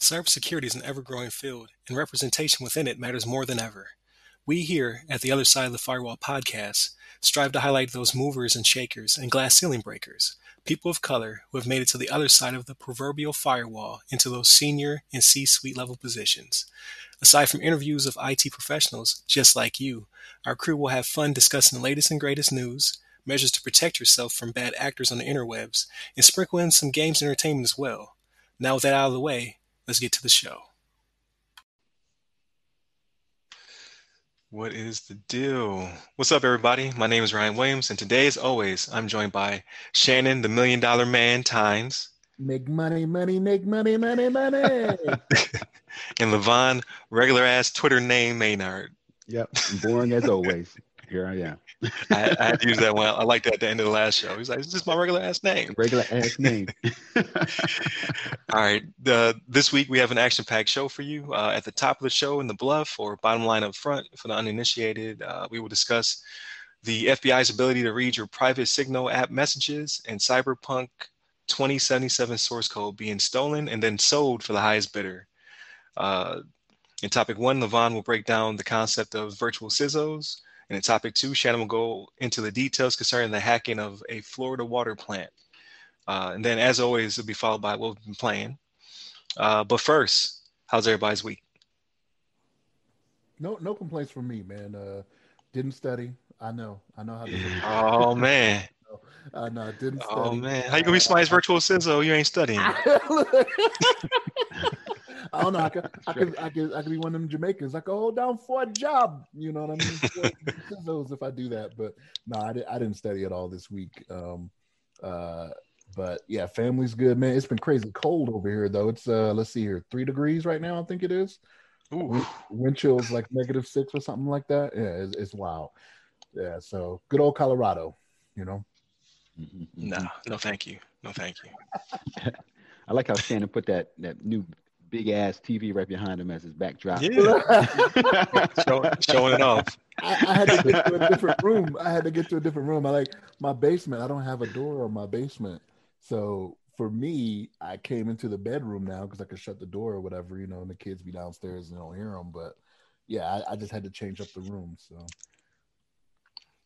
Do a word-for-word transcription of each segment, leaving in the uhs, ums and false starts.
Cybersecurity is an ever-growing field, and representation within it matters more than ever. We here at the Other Side of the Firewall podcast strive to highlight those movers and shakers and glass ceiling breakers, people of color who have made it to the other side of the proverbial firewall into those senior and C-suite level positions. Aside from interviews of I T professionals just like you, our crew will have fun discussing the latest and greatest news, measures to protect yourself from bad actors on the interwebs, and sprinkle in some games and entertainment as well. Now with that out of the way, let's get to the show. What is the deal? What's up, everybody? My name is Ryan Williams, and today, as always, I'm joined by Shannon, the Million Dollar Man times. Make money, money, make money, money, money. And Levon, regular ass Twitter name Maynard. Yep, boring as always. Here I am. I, I had to use that one. I liked that at the end of the last show. He's like, "This is my regular ass name." Regular ass name. All right. Uh, this week we have an action-packed show for you. Uh, at the top of the show, in the bluff or bottom line up front for the uninitiated, uh, we will discuss the F B I's ability to read your private Signal app messages and Cyberpunk twenty seventy-seven source code being stolen and then sold for the highest bidder. Uh, in topic one, Levon will break down the concept of virtual C I S Os. And in topic two, Shannon will go into the details concerning the hacking of a Florida water plant. Uh, and then, as always, it'll be followed by what we've been playing. Uh, but first, how's everybody's week? No, no complaints from me, man. Uh, didn't study. I know. I know how to do. Oh man. I know. Uh, no, didn't study. Oh man. How you gonna be somebody's virtual C I S O? You ain't studying. I don't know. I could, I could, I could, I could be one of them Jamaicans. I could hold down for a job. You know what I mean? Those if I do that, but no, I, di- I didn't study at all this week. Um, uh, but yeah, family's good, man. It's been crazy cold over here though. It's uh, let's see here, three degrees right now. I think it is. Ooh. Wind chill's like negative six or something like that. Yeah, it's, it's wild. Yeah, so good old Colorado. You know? No, no, thank you. No, thank you. I like how Shannon put that that new big ass T V right behind him as his backdrop. Yeah. Show, showing it off. I, I had to get to a different room. I had to get to a different room. I like my basement. I don't have a door on my basement. So for me, I came into the bedroom now because I could shut the door or whatever, you know, and the kids be downstairs and don't hear them. But yeah, I, I just had to change up the room. So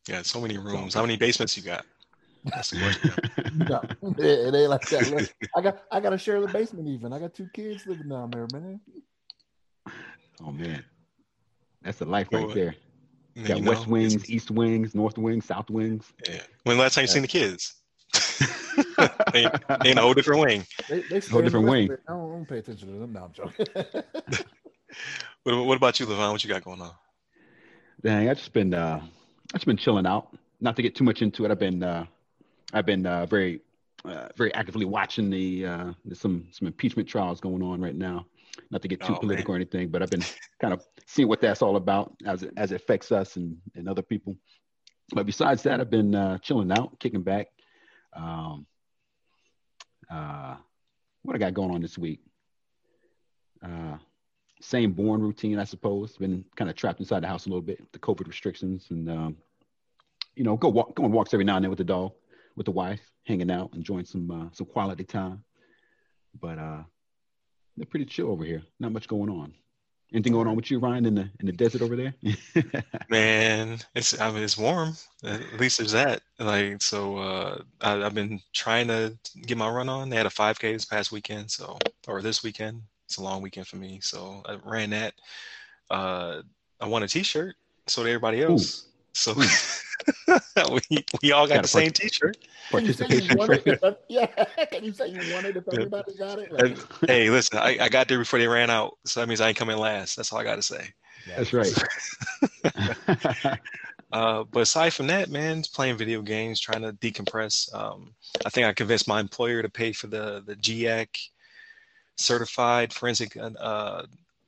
yeah, so many rooms. How many basements you got? That's the question. No, it, it ain't like that. Look, I got I gotta share the basement even. I got two kids living down there, man. Oh man. That's a life right well, there. You got you west know, wings, east wings, north wings, south wings. Yeah. When last time you yeah. seen the kids? they, they in a whole different wing. They, they whole different wing. I don't, I don't pay attention to them now. I'm joking. what, what about you, Levon? What you got going on? Dang, I just been uh I just been chilling out. Not to get too much into it. I've been uh I've been uh, very, uh, very actively watching the uh, some some impeachment trials going on right now. Not to get too oh, political man. or anything, but I've been kind of seeing what that's all about as it, as it affects us and, and other people. But besides that, I've been uh, chilling out, kicking back. Um, uh, what I got going on this week? Uh, same boring routine, I suppose. Been kind of trapped inside the house a little bit, the COVID restrictions, and um, you know, go walk, go on walks every now and then with the dog. With the wife, hanging out, enjoying some uh, some quality time, but uh, they're pretty chill over here. Not much going on. Anything going on with you, Ryan, in the in the desert over there? Man, it's I mean it's warm. At least there's that. Like so, uh, I, I've been trying to get my run on. They had a five K this past weekend, so or this weekend. It's a long weekend for me, so I ran that. Uh, I won a T-shirt. So did everybody else. Ooh. So we we all got the same part- T-shirt. Participation trophy. Yeah, can you say you won it if everybody got it? Like, hey, listen, I, I got there before they ran out, so that means I ain't coming last. That's all I got to say. That's right. uh, but aside from that, man, playing video games, trying to decompress. Um, I think I convinced my employer to pay for the the G A C certified forensic uh,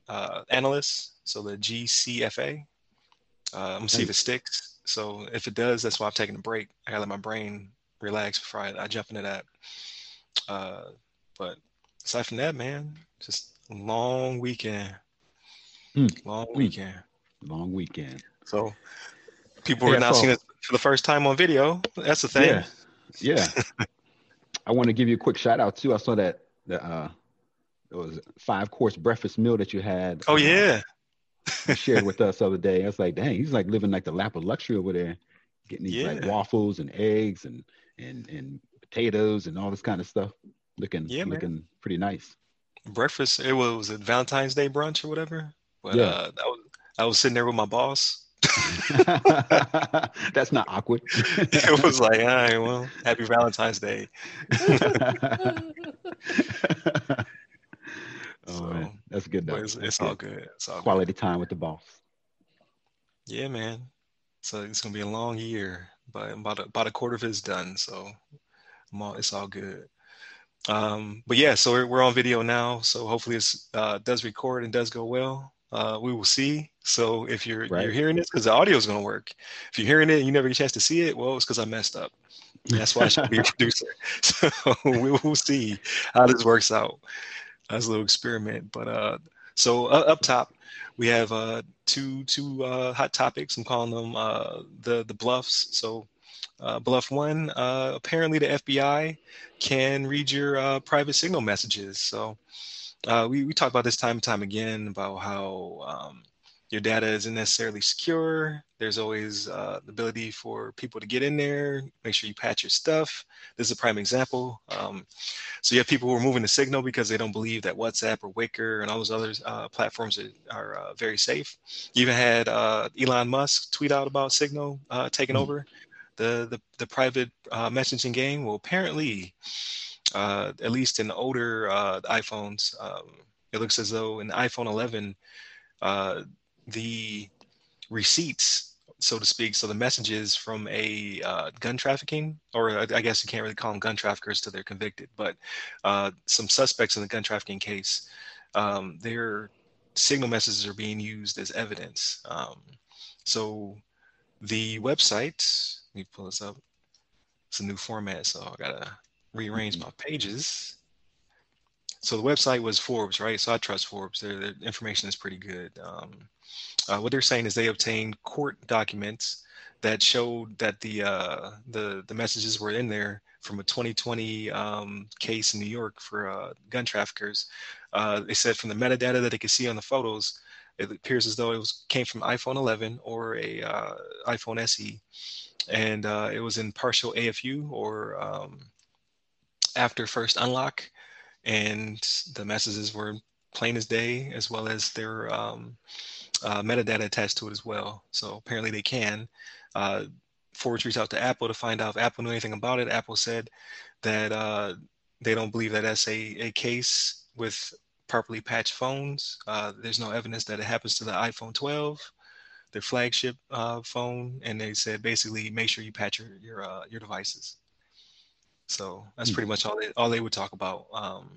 uh, analyst, so the G C F A. Uh, I'm gonna see if it sticks. So if it does, that's why I'm taking a break. I gotta let my brain relax before I, I jump into that. Uh, but aside from that, man, just a long weekend. Mm. Long weekend. Long weekend. So people hey, are now seeing us for the first time on video. That's the thing. Yeah. yeah. I want to give you a quick shout out too. I saw that the uh, it was five course breakfast meal that you had. Oh, yeah. Uh, shared with us the other day. I was like, dang, he's like living like the lap of luxury over there, getting these yeah. like waffles and eggs and, and, and potatoes and all this kind of stuff. Looking, yeah, looking pretty nice. Breakfast, it was, was it Valentine's Day brunch or whatever? But yeah. uh, I, was, I was sitting there with my boss. That's not awkward. It was like, all right, well, happy Valentine's Day. Oh, so, man. That's good though. It's, it's all good. It's all quality good. Time with the boss. Yeah, man. So it's gonna be a long year, but about a, about a quarter of it's done. So I'm all, it's all good. Um, but yeah, so we're, we're on video now. So hopefully it uh, does record and does go well. Uh, we will see. So if you're right. you're hearing this, because the audio is going to work. If you're hearing it and you never get a chance to see it, well, it's because I messed up. That's why I should be a producer. So we will see how this works out. That's a little experiment. But uh, so uh, up top, we have uh, two two uh, hot topics. I'm calling them uh, the the bluffs. So uh, bluff one, uh, apparently the F B I can read your uh, private signal messages. So uh, we we talk about this time and time again about how um, your data isn't necessarily secure. There's always uh, the ability for people to get in there. Make sure you patch your stuff. This is a prime example. Um, so you have people who are moving the signal because they don't believe that WhatsApp or Wicker and all those other uh, platforms are, are uh, very safe. You even had uh, Elon Musk tweet out about Signal uh, taking mm-hmm. over the the, the private uh, messaging game. Well, apparently, uh, at least in the older uh, iPhones, um, it looks as though in the iPhone eleven, uh, the receipts, so to speak, so the messages from a uh, gun trafficking, or I, I guess you can't really call them gun traffickers till they're convicted, but uh, some suspects in the gun trafficking case, um, their signal messages are being used as evidence. Um, so the website, let me pull this up. It's a new format, so I gotta rearrange mm-hmm. my pages. So the website was Forbes, right? So I trust Forbes. Their, their information is pretty good. Um, uh, what they're saying is they obtained court documents that showed that the uh, the the messages were in there from a twenty twenty um, case in New York for uh, gun traffickers. Uh, they said from the metadata that they could see on the photos, it appears as though it was came from iPhone eleven or a uh, iPhone S E, and uh, it was in partial A F U or um, after first unlock. And the messages were plain as day, as well as their um, uh, metadata attached to it as well. So apparently they can. Uh, Forbes reached out to Apple to find out if Apple knew anything about it. Apple said that uh, they don't believe that that's a, a case with properly patched phones. Uh, there's no evidence that it happens to the iPhone twelve, their flagship uh, phone. And they said, basically, make sure you patch your your, uh, your devices. So that's pretty much all they all they would talk about, um,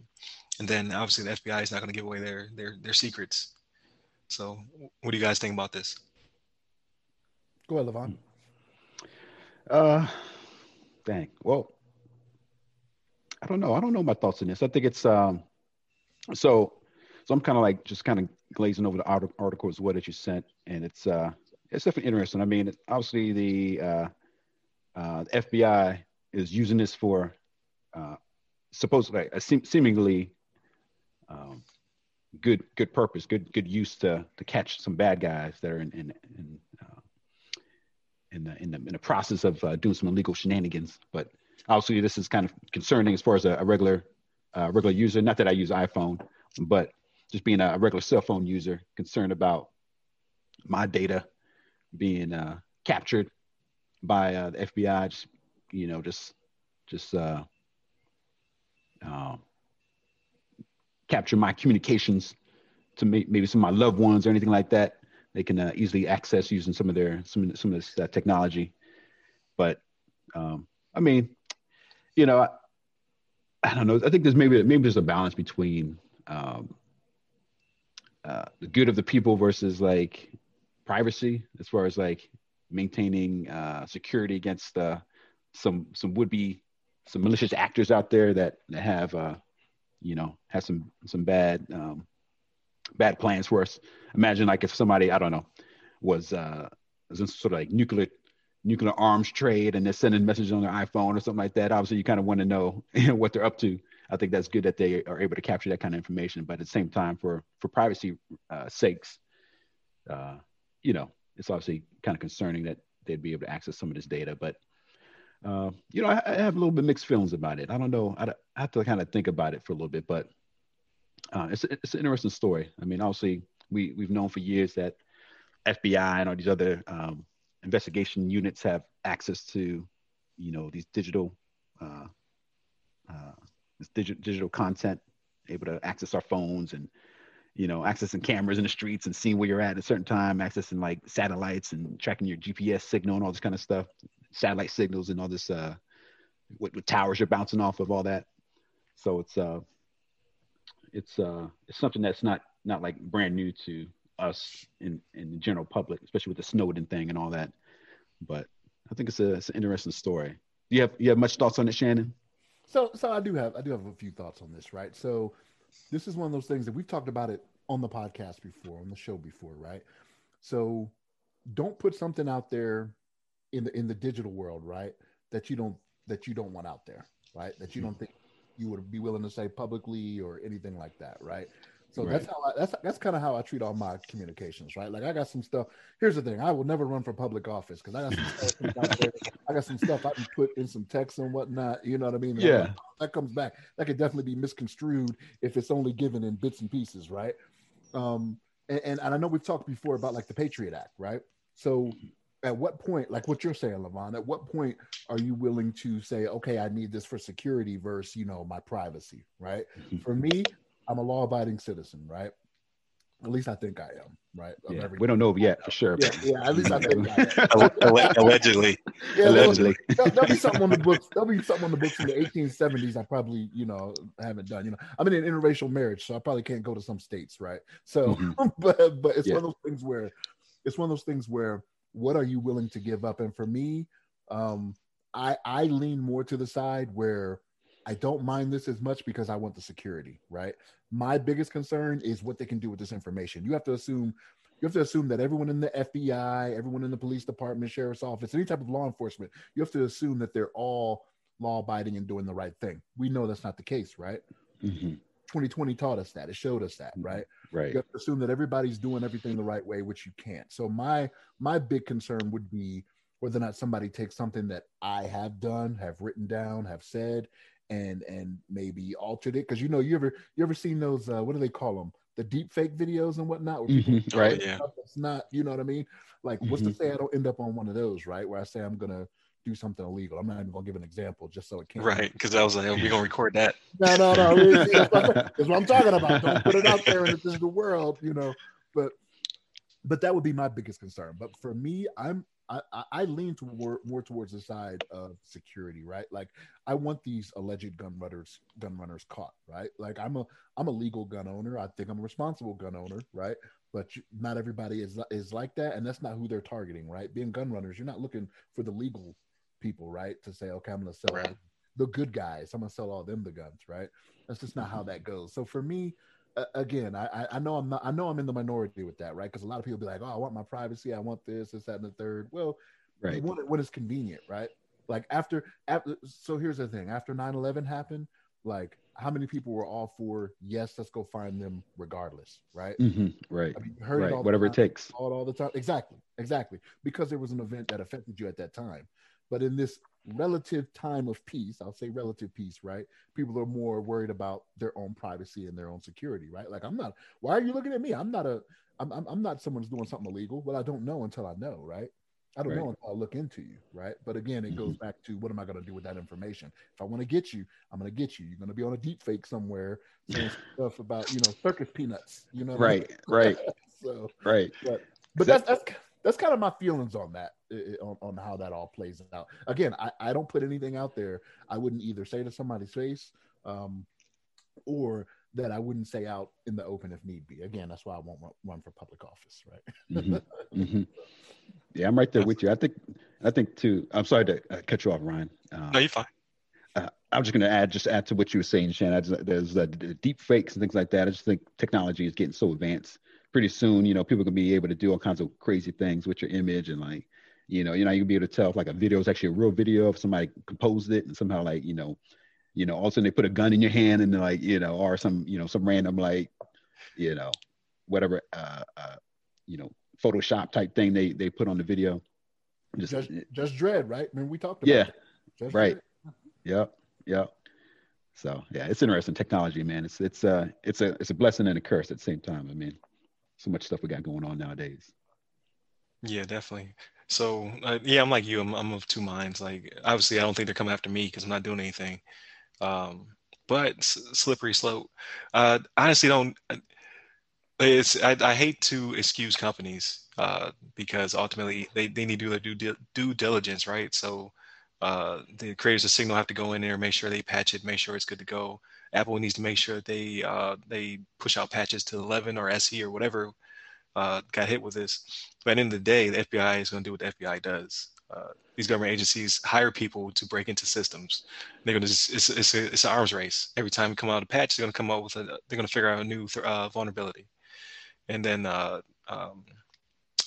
and then obviously the F B I is not going to give away their their their secrets. So, what do you guys think about this? Go ahead, Levon. Uh, dang. Well, I don't know. I don't know my thoughts on this. I think it's um. So, so I'm kind of like just kind of glazing over the article as well that you sent, and it's uh, it's definitely interesting. I mean, obviously the uh, uh, the F B I is using this for uh, supposedly a seem, seemingly um, good good purpose, good good use to to catch some bad guys that are in in in, uh, in the in the in the process of uh, doing some illegal shenanigans. But obviously, this is kind of concerning as far as a, a regular uh, regular user. Not that I use iPhone, but just being a regular cell phone user, concerned about my data being uh, captured by uh, the F B I. Just, you know, just, just uh, uh, capture my communications to may- maybe some of my loved ones or anything like that. They can uh, easily access using some of their, some, some of this uh, technology. But um, I mean, you know, I, I don't know. I think there's maybe, maybe there's a balance between um, uh, the good of the people versus like privacy, as far as like maintaining uh, security against the, uh, some some would-be some malicious actors out there that, that have uh you know have some some bad um bad plans for us. Imagine like if somebody I don't know was uh was in sort of like nuclear nuclear arms trade and they're sending messages on their iPhone or something like that. Obviously you kind of want to know what they're up to. I think that's good that they are able to capture that kind of information. But at the same time, for for privacy uh, sakes, uh, you know, it's obviously kind of concerning that they'd be able to access some of this data. But uh, you know, I, I have a little bit mixed feelings about it. I don't know. I, I have to kind of think about it for a little bit. But uh, it's it's an interesting story. I mean, obviously, we we've known for years that F B I and all these other um, investigation units have access to, you know, these digital, uh, uh, this digi- digital content, able to access our phones and, you know, accessing cameras in the streets and seeing where you're at at a certain time, accessing like satellites and tracking your G P S signal and all this kind of stuff, satellite signals and all this, uh, what, what towers you're bouncing off of, all that. So it's, uh, it's, uh, it's something that's not, not like brand new to us in, in the general public, especially with the Snowden thing and all that. But I think it's a it's an interesting story. Do you have you have much thoughts on it, Shannon? So so I do have I do have a few thoughts on this, right? So this is one of those things that we've talked about it on the podcast before, on the show before, right? So don't put something out there in the in the digital world, right, that you don't that you don't want out there, right? That you don't think you would be willing to say publicly or anything like that, right? So right. that's how I, that's that's kind of how I treat all my communications, right? Like I got some stuff. Here's the thing: I will never run for public office because I got some stuff. There, I got some stuff I can put in some texts and whatnot. You know what I mean? And yeah. Like, that comes back. That could definitely be misconstrued if it's only given in bits and pieces, right? Um, and, and and I know we've talked before about like the Patriot Act, right? So at what point, like what you're saying, Levon, at what point are you willing to say, okay, I need this for security versus, you know, my privacy, right? For me, I'm a law-abiding citizen, right? At least I think I am, right? Yeah, we don't know yet, for sure. Yeah, yeah, at least I think I am. Allegedly. Yeah, Allegedly. There'll, there'll be something on the books. There'll be something on the books from the eighteen seventies I probably, you know, haven't done. You know, I'm in an interracial marriage, so I probably can't go to some states, right? So, mm-hmm. but but it's yeah. one of those things where, it's one of those things where, what are you willing to give up? And for me, um, I I lean more to the side where I don't mind this as much because I want the security, right? My biggest concern is what they can do with this information. You have to assume, you have to assume that everyone in the F B I, everyone in the police department, sheriff's office, any type of law enforcement, you have to assume that they're all law-abiding and doing the right thing. We know that's not the case, right? Mm-hmm. twenty twenty taught us that. It showed us that, right? Right. You have to assume that everybody's doing everything the right way, which you can't. So my my big concern would be whether or not somebody takes something that I have done, have written down, have said, and and maybe altered it, because you know you ever you ever seen those uh, what do they call them, the deep fake videos and whatnot, where people mm-hmm, right yeah it's not, you know what I mean, like mm-hmm. what's to say I don't end up on one of those, right, where I say I'm gonna do something illegal. I'm not even gonna give an example just so it can't, right, because I was like, oh, we're gonna record that. no no no really, that's, what that's what I'm talking about. Don't put it out there in the digital world, you know, but but that would be my biggest concern. But for me, I'm I, I lean toward, more towards the side of security, right? Like I want these alleged gun runners, gun runners caught, right? Like I'm a, I'm a legal gun owner. I think I'm a responsible gun owner, right? But not everybody is is like that, and that's not who they're targeting, right? Being gun runners, you're not looking for the legal people, right? To say, okay, I'm gonna sell right. the good guys. I'm gonna sell all them the guns, right? That's just not how that goes. So for me, uh, again, I, I know I'm not, I know I'm in the minority with that, right? Because a lot of people be like, oh, I want my privacy. I want this, this, that, and the third. Well, right. You want it when it's convenient, right? Like after, after, so here's the thing. After nine eleven happened, like how many people were all for, yes, let's go find them regardless, right? Mm-hmm, right, I mean, you heard right. It all whatever the time, it takes. All, all the time. Exactly, exactly. Because there was an event that affected you at that time. But in this relative time of peace, I'll say relative peace, right? People are more worried about their own privacy and their own security, right? Like I'm not, why are you looking at me? I'm not a, I'm, I'm, I'm not someone's doing something illegal. Well, I don't know until I know, right? I don't right. know until I look into you, right? But again, it mm-hmm. goes back to what am I going to do with that information? If I want to get you, I'm going to get you. You're going to be on a deep fake somewhere saying stuff about, you know, circus peanuts, you know? Right, what I mean? Right, so, right. But, but that's, that's, that's That's kind of my feelings on that, on, on how that all plays out. Again, I, I don't put anything out there I wouldn't either say to somebody's face um, or that I wouldn't say out in the open if need be. Again, that's why I won't run for public office, right? Mm-hmm. Mm-hmm. Yeah, I'm right there with you. I think, I think too, I'm sorry to cut you off, Ryan. Uh, no, you're fine. Uh, I'm just going to add, just add to what you were saying, Shannon. I just, there's uh, deep fakes and things like that. I just think technology is getting so advanced. Pretty soon, you know, people can be able to do all kinds of crazy things with your image and like, you know, you know, you'll be able to tell if like a video is actually a real video, if somebody composed it and somehow like, you know, you know, all of a sudden they put a gun in your hand and like, you know, or some, you know, some random, like, you know, whatever, uh, uh, you know, Photoshop type thing they they put on the video. Just, just, just Dread, right? I mean, we talked about yeah, just right. Dread. Yep, yep. So yeah, it's interesting technology, man. It's it's uh it's a it's a blessing and a curse at the same time. I mean, so much stuff we got going on nowadays. Yeah, definitely. So uh, yeah, I'm like you. I'm I'm of two minds. Like, obviously, I don't think they're coming after me because I'm not doing anything. Um, but s- slippery slope. Uh, honestly, don't. It's I, I hate to excuse companies uh, because ultimately they, they need to do their due due diligence, right? So uh, the creators of Signal have to go in there, make sure they patch it, make sure it's good to go. Apple needs to make sure they uh, they push out patches to eleven or S E or whatever uh, got hit with this. But at the end of the day, the F B I is going to do what the F B I does. Uh, these government agencies hire people to break into systems. They're going to just, it's it's a, it's an arms race. Every time you come out a patch, they're going to come out with a they're going to figure out a new th- uh, vulnerability. And then uh, um,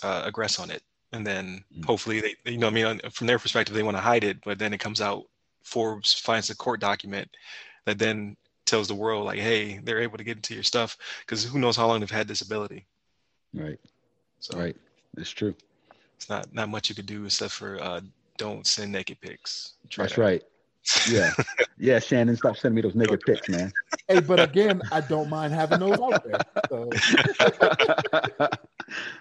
uh, aggress on it. And then mm-hmm. hopefully, they, you know what I mean? From their perspective, they want to hide it, but then it comes out, Forbes finds a court document that then tells the world, like, hey, they're able to get into your stuff, because who knows how long they've had this ability. Right, so, right, it's true. It's not, not much you could do except for uh, don't send naked pics. Try That's that. Right. Yeah, yeah, Shannon, stop sending me those naked pics, man. Hey, but again, I don't mind having those out there. So.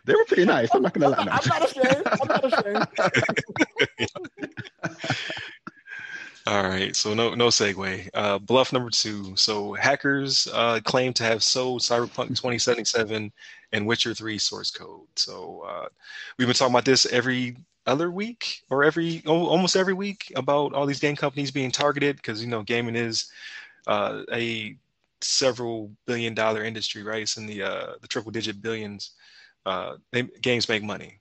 They were pretty nice. I'm not gonna lie. No. I'm not ashamed. I'm not ashamed. All right, so no, no segue. Uh, bluff number two. So hackers uh, claim to have sold Cyberpunk twenty seventy-seven and Witcher three source code. So uh, we've been talking about this every. other week or every almost every week about all these game companies being targeted, because you know gaming is uh, a several billion dollar industry, right? It's in the uh, the triple digit billions. Uh, they, games make money.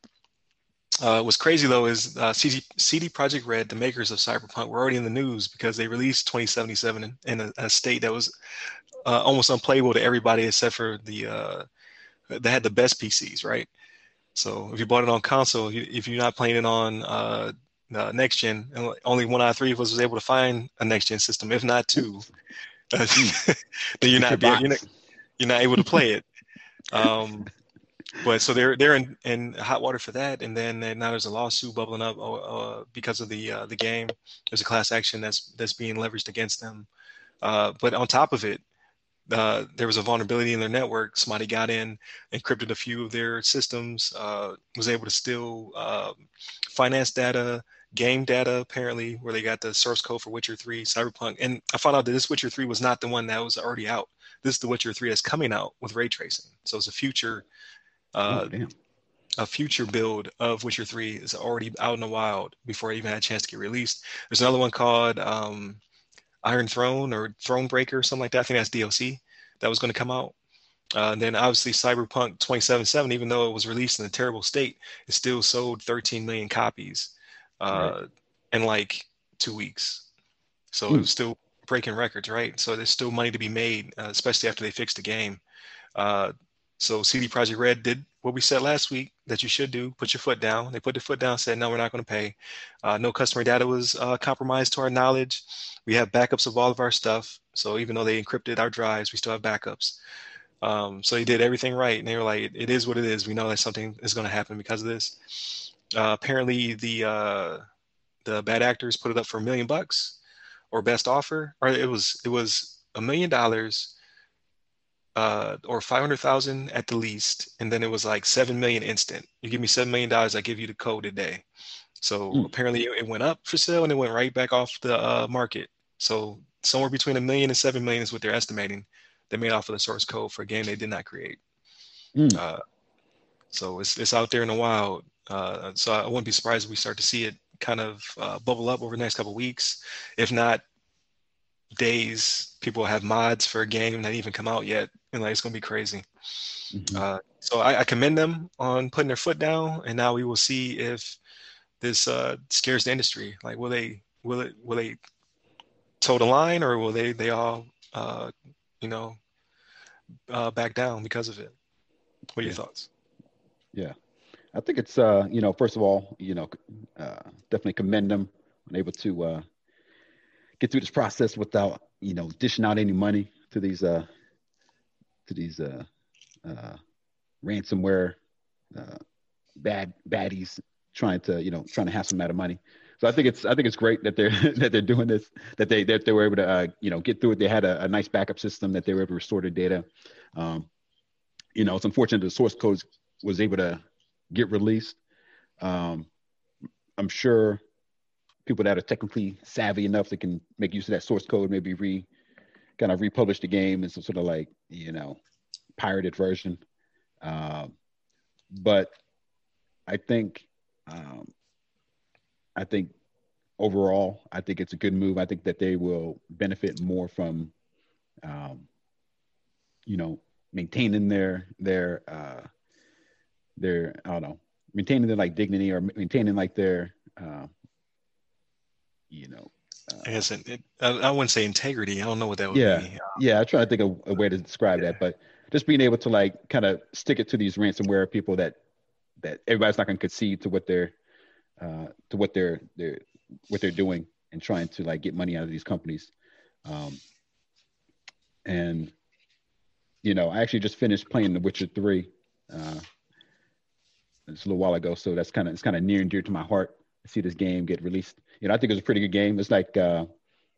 Uh, what's crazy though is uh, C D Projekt Red, the makers of Cyberpunk, were already in the news because they released twenty seventy-seven in, in a, a state that was uh, almost unplayable to everybody except for the uh, that had the best P Cs, right? So if you bought it on console, if you're not playing it on uh, uh, next gen, only one out of three of us was able to find a next gen system, if not two, uh, then you're not, you're not you're not able to play it. Um, but so they're they're in, in hot water for that, and then and now there's a lawsuit bubbling up uh, because of the uh, the game. There's a class action that's that's being leveraged against them. Uh, but on top of it. Uh, there was a vulnerability in their network. Somebody got in, encrypted a few of their systems, uh, was able to steal uh, finance data, game data, apparently, where they got the source code for Witcher three, Cyberpunk. And I found out that this Witcher three was not the one that was already out. This is the Witcher three that's coming out with ray tracing. So it's a future uh, oh, a future build of Witcher three is already out in the wild before it even had a chance to get released. There's another one called... Um, Iron Throne or Thronebreaker or something like that. I think that's D L C that was going to come out. Uh, and then obviously Cyberpunk twenty seventy-seven, even though it was released in a terrible state, it still sold thirteen million copies uh, right. in like two weeks. So mm. it was still breaking records, right? So there's still money to be made, uh, especially after they fixed the game. Uh, so C D Projekt Red did what we said last week that you should do, put your foot down. They put their foot down, said, no, we're not going to pay. Uh, no customer data was uh, compromised to our knowledge. We have backups of all of our stuff. So even though they encrypted our drives, we still have backups. Um, so they did everything right. And they were like, it is what it is. We know that something is going to happen because of this. Uh, apparently the uh, the bad actors put it up for a million bucks or best offer. Or it was it was a million dollars. Uh, or five hundred thousand at the least. And then it was like seven million instant. You give me seven million dollars, I give you the code today. So mm. apparently it went up for sale and it went right back off the uh, market. So somewhere between a million and seven million is what they're estimating. They made off of the source code for a game they did not create. Mm. Uh, so it's it's out there in the wild. Uh, so I wouldn't be surprised if we start to see it kind of uh, bubble up over the next couple of weeks. If not days, people have mods for a game that even come out yet. And like, it's going to be crazy. Mm-hmm. Uh, so I, I commend them on putting their foot down. And now we will see if this uh, scares the industry. Like, will they, will it, will they toe the line, or will they, they all, uh, you know, uh, back down because of it? What are yeah. your thoughts? Yeah, I think it's, uh, you know, first of all, you know, uh, definitely commend them on able to uh, get through this process without, you know, dishing out any money to these uh to these uh uh ransomware uh bad baddies trying to, you know, trying to have some amount of money. So I think it's I think it's great that they're that they're doing this, that they that they were able to uh, you know, get through it. They had a, a nice backup system that they were able to restore their data. Um, you know, it's unfortunate the source code was able to get released. Um, I'm sure people that are technically savvy enough that can make use of that source code, maybe re kind of republish the game in some sort of like, you know, pirated version. Um, but I think. Um, I think overall, I think it's a good move. I think that they will benefit more from, um, you know, maintaining their, their, uh, their, I don't know, maintaining their like dignity or maintaining like their, uh, you know. Uh, I guess it, I, I wouldn't say integrity. I don't know what that would yeah, be. Yeah, I try to think of a way to describe yeah. that, but just being able to like kind of stick it to these ransomware people that, that everybody's not going to concede to what they're, Uh, to what they're they're what they're doing and trying to like get money out of these companies, um, and you know, I actually just finished playing The Witcher three uh, just a little while ago, so that's kind of it's kind of near and dear to my heart to see this game get released. You know, I think it was a pretty good game. It's like uh,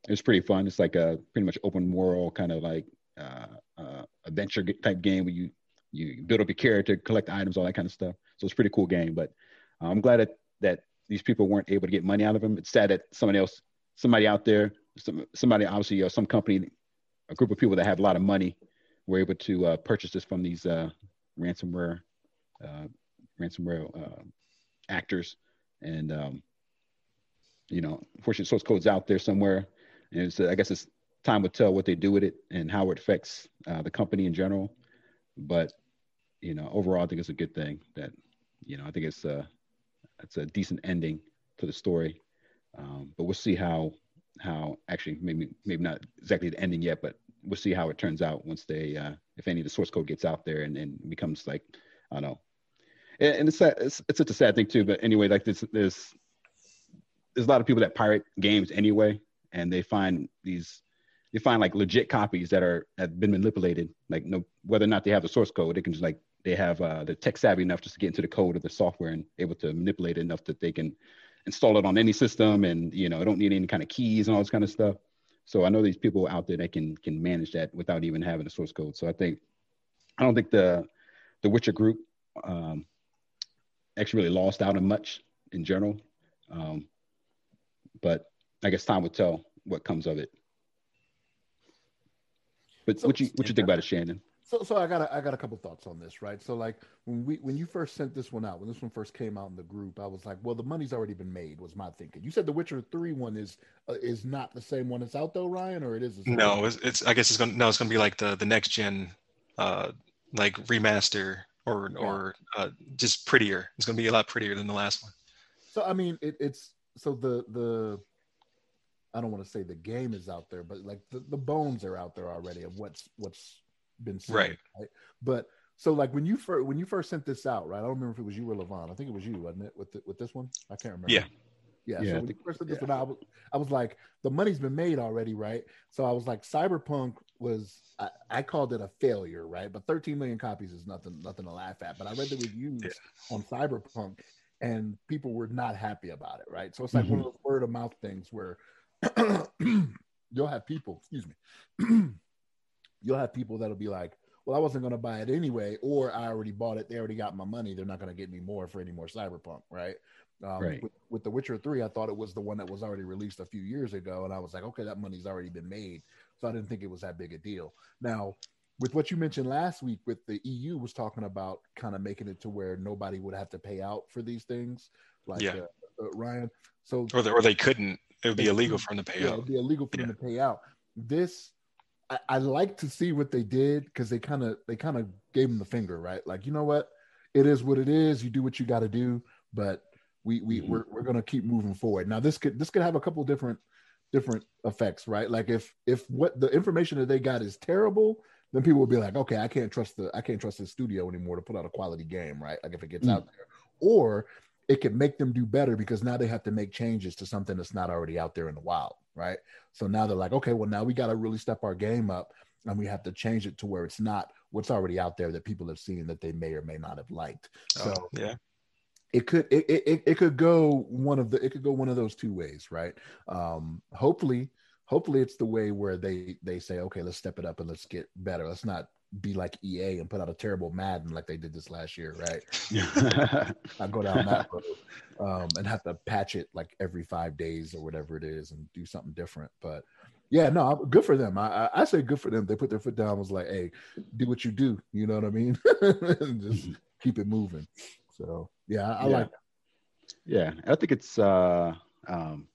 it was pretty fun. It's like a pretty much open world kind of like uh, uh, adventure type game where you you build up your character, collect items, all that kind of stuff. So it's a pretty cool game, but uh, I'm glad that that these people weren't able to get money out of them. It's sad that somebody else, somebody out there, some, somebody obviously, or some company, a group of people that have a lot of money were able to uh, purchase this from these uh, ransomware, uh, ransomware uh, actors. And, um, you know, unfortunately, source code's out there somewhere. And it's, uh, I guess it's time will tell what they do with it and how it affects uh, the company in general. But, you know, overall, I think it's a good thing that, you know, I think it's, uh, it's a decent ending to the story, um, but we'll see how how actually maybe maybe not exactly the ending yet, but we'll see how it turns out once they uh, if any of the source code gets out there and then becomes like I don't know, and, and it's, sad, it's it's such a sad thing too. But anyway, like this there's there's a lot of people that pirate games anyway, and they find these they find like legit copies that are have been manipulated. Like no whether or not they have the source code, they can just like. They have uh, they're tech savvy enough just to get into the code of the software and able to manipulate it enough that they can install it on any system, and you know don't need any kind of keys and all this kind of stuff. So I know these people out there that can can manage that without even having a source code. So I think I don't think the the Witcher group um, actually really lost out on much in general, um, but I guess time will tell what comes of it. But so, what you what you think about it, Shannon? So, so I got a, I got a couple thoughts on this, right? So, like when we when you first sent this one out, when this one first came out in the group, I was like, well, the money's already been made. Was my thinking. You said the Witcher three one is uh, is not the same one that's out though, Ryan, or it is? The same no, it's, it's I guess it's gonna no, it's gonna be like the the next gen, uh, like remaster or yeah. or uh, just prettier. It's gonna be a lot prettier than the last one. So I mean, it, it's so the the. I don't want to say the game is out there, but like the, the bones are out there already of what's what's. been seen, right. right but so like when you first when you first sent this out, right, I don't remember if it was you or Levon. I think it was you, wasn't it, with the, with this one? I can't remember. Yeah yeah, yeah. So when you first sent this yeah. one out, I was, I was like the money's been made already, right? So I was like Cyberpunk was I, I called it a failure, right? But thirteen million copies is nothing nothing to laugh at, but I read the reviews yeah. on Cyberpunk and people were not happy about it, right? So it's like mm-hmm. one of those word of mouth things where you'll have people excuse me you'll have people that'll be like, well, I wasn't going to buy it anyway, or I already bought it. They already got my money. They're not going to get me more for any more Cyberpunk, right? Um, right. With, with The Witcher three, I thought it was the one that was already released a few years ago, and I was like, okay, that money's already been made. So I didn't think it was that big a deal. Now, with what you mentioned last week, with the E U was talking about kind of making it to where nobody would have to pay out for these things, like yeah. uh, uh, Ryan. So or, the, or they couldn't. It would be illegal for them to pay yeah, out. It would be illegal for yeah. them to pay out. This... I, I like to see what they did because they kind of they kind of gave them the finger, right? Like, you know what, it is what it is. You do what you got to do, but we we mm-hmm. we're we're gonna keep moving forward. Now this could this could have a couple different different effects, right? Like if if what the information that they got is terrible, then people will be like, okay, I can't trust the I can't trust this studio anymore to put out a quality game, right? Like if it gets mm-hmm. out there, or it could make them do better, because now they have to make changes to something that's not already out there in the wild, right? So now they're like, okay, well, now we got to really step our game up, and we have to change it to where it's not what's already out there that people have seen that they may or may not have liked. So oh, yeah, it could it, it it could go one of the it could go one of those two ways, right? Um, hopefully, hopefully it's the way where they they say, okay, let's step it up and let's get better. Let's not be like E A and put out a terrible Madden like they did this last year, right? I go down that road um, and have to patch it like every five days or whatever it is and do something different. But yeah, no, good for them. I, I say good for them. They put their foot down, was like, hey, do what you do. You know what I mean? Just keep it moving. So yeah, I, I yeah. like that. Yeah, I think it's, uh, um,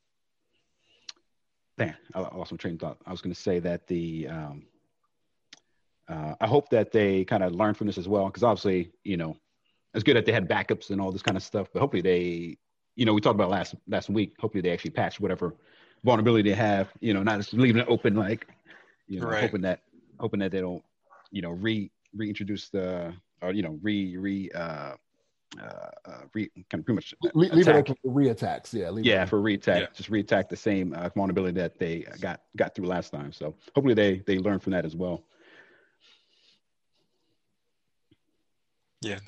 damn, I lost my train of thought. I was going to say that the, um, Uh, I hope that they kind of learn from this as well, because obviously, you know, it's good that they had backups and all this kind of stuff, but hopefully they, you know, we talked about last last week, hopefully they actually patch whatever vulnerability they have, you know, not just leaving it open, like, you know, right. hoping that hoping that they don't, you know, re reintroduce the, or, you know, re, re, uh, uh, re, kind of pretty much. Le- leave it open for re-attacks, yeah. Leave yeah, it for re-attack, yeah. just re-attack the same uh, vulnerability that they got, got through last time. So hopefully they, they learn from that as well. Yeah,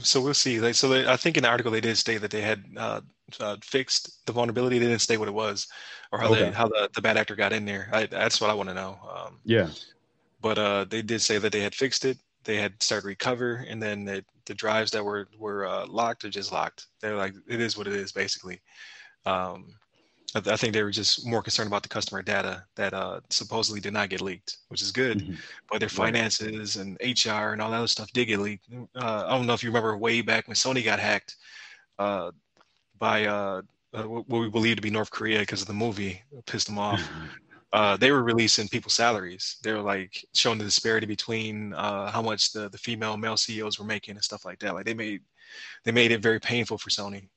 so we'll see. Like, so they, I think in the article they did state that they had uh, uh, fixed the vulnerability. They didn't state what it was, or how, okay. they, how the, the bad actor got in there. I, that's what I want to know. Um, yeah. But uh, they did say that they had fixed it. They had started to recover, and then they, the drives that were were uh, locked are just locked. They're like, it is what it is, basically. Um, I, th- I think they were just more concerned about the customer data that uh, supposedly did not get leaked, which is good. Mm-hmm. But their finances and H R and all that other stuff did get leaked. Uh, I don't know if you remember way back when Sony got hacked uh, by uh, uh, what we believe to be North Korea because of the movie. It pissed them off. Mm-hmm. Uh, they were releasing people's salaries. They were like showing the disparity between uh, how much the, the female and male C E Os were making and stuff like that. Like they made they made it very painful for Sony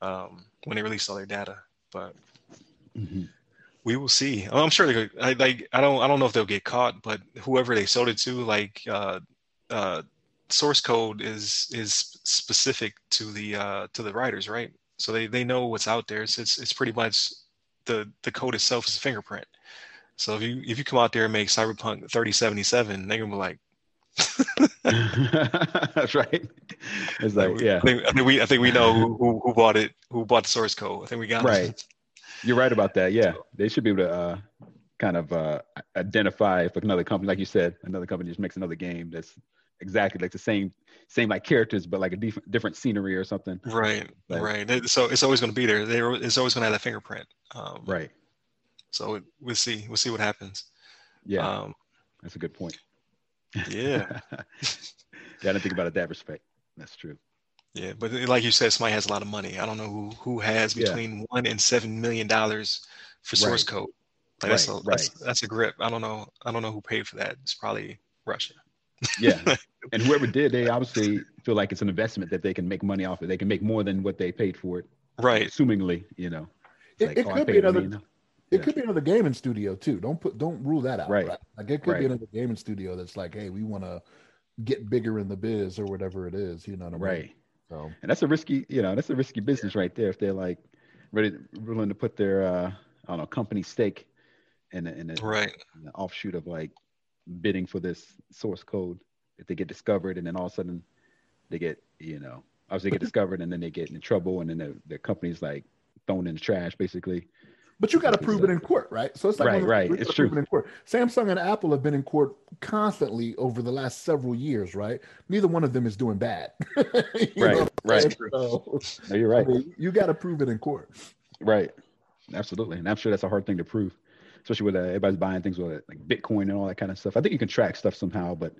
um, when they released all their data. But mm-hmm. we will see. I'm sure they I, like. I don't. I don't know if they'll get caught. But whoever they sold it to, like, uh, uh, source code is is specific to the uh, to the writers, right? So they, they know what's out there. It's, it's it's pretty much the the code itself is a fingerprint. So if you if you come out there and make Cyberpunk twenty seventy-seven, they're gonna be like. That's right. It's like, yeah. I think, I think we I think we know who, who, who bought it, who bought the source code. I think we got right. It. You're right about that. Yeah, they should be able to uh, kind of uh, identify if another company, like you said, another company just makes another game that's exactly like the same, same like characters, but like a dif- different scenery or something. Right, like, right. So it's always going to be there. They it's always going to have that fingerprint. Um, right. So we'll see. We'll see what happens. Yeah, um, that's a good point. Yeah. Yeah, I didn't think about it that respect. That's true. Yeah, but like you said, somebody has a lot of money. I don't know who who has between yeah. one and seven million dollars for source right. code. Like right. that's a right. that's, that's a grip. I don't know. I don't know who paid for that. It's probably Russia. Yeah, and whoever did, they obviously feel like it's an investment that they can make money off of. They can make more than what they paid for it. Right. Assumingly, you know, it, like, it oh, could be another. It yeah. could be another gaming studio too. Don't put, don't rule that out. Right. right? Like it could right. be another gaming studio that's like, hey, we want to get bigger in the biz or whatever it is. You know what I mean? Right. So, and that's a risky, you know, that's a risky business right there. If they're like ready, willing to put their, uh, I don't know, company stake in the, in the, right. in the offshoot of like bidding for this source code. If they get discovered and then all of a sudden they get, you know, obviously they get discovered and then they get in trouble and then their, their company's like thrown in the trash basically. But you got to prove it in court, right? So it's like right, right. It's true. In court. Samsung and Apple have been in court constantly over the last several years, right? Neither one of them is doing bad. Right, know? Right. So, no, you're right. I mean, you got to prove it in court. Right, absolutely, and I'm sure that's a hard thing to prove, especially with uh, everybody's buying things with like Bitcoin and all that kind of stuff. I think you can track stuff somehow, but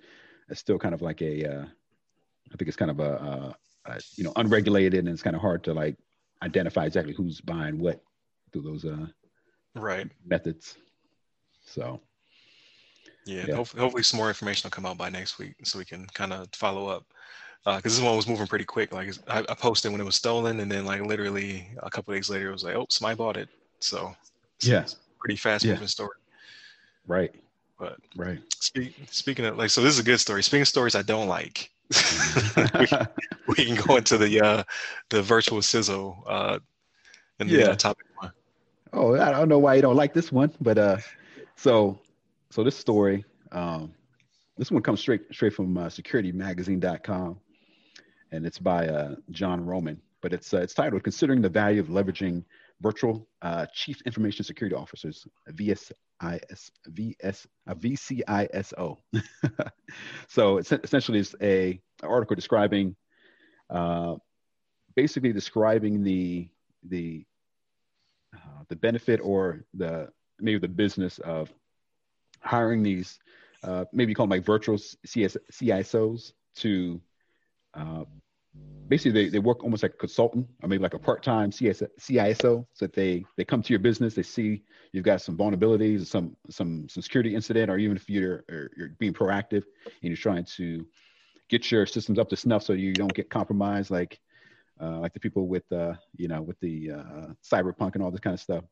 it's still kind of like a, uh, I think it's kind of a, uh, a, you know, unregulated, and it's kind of hard to like identify exactly who's buying what. Through those uh right methods. So yeah, yeah. Hopefully, hopefully some more information will come out by next week so we can kind of follow up uh because this one was moving pretty quick. Like I, I posted when it was stolen and then like literally a couple of days later it was like, oh, somebody bought it. So, so yeah, it's pretty fast moving yeah. story. Right. But right. Speak, speaking of like, so this is a good story. Speaking of stories I don't like, we, we can go into the uh, the virtual C I S O uh, in the yeah. topic one. Oh, I don't know why you don't like this one, but uh, so so this story, um, this one comes straight straight from uh, security magazine dot com, and it's by uh, John Roman. But it's uh, it's titled "Considering the Value of Leveraging Virtual uh, Chief Information Security Officers V C I S O." So it's essentially it's a an article describing, uh, basically describing the the uh, the benefit or the maybe the business of hiring these uh, maybe you call them like virtual C I S Os to. Uh, Basically, they, they work almost like a consultant or maybe like a part-time C I S O, so that they, they come to your business, they see you've got some vulnerabilities, some some, some security incident, or even if you're, you're being proactive and you're trying to get your systems up to snuff so you don't get compromised like uh, like the people with, uh, you know, with the uh, cyberpunk and all this kind of stuff.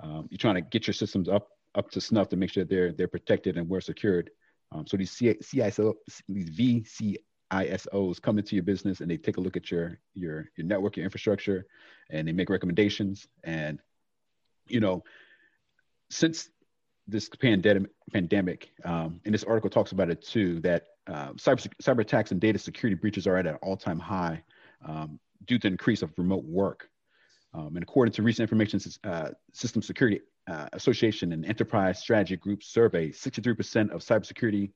Um, you're trying to get your systems up up to snuff to make sure they're they're protected and well secured. Um, so these C I S O, these V C I S Os come into your business and they take a look at your your your network, your infrastructure, and they make recommendations. And you know, since this pandemic, pandemic, um, and this article talks about it too, that uh, cyber cyber attacks and data security breaches are at an all-time high um, due to the increase of remote work. Um, and according to recent Information uh, System Security uh, Association and Enterprise Strategy Group survey, sixty-three percent of cybersecurity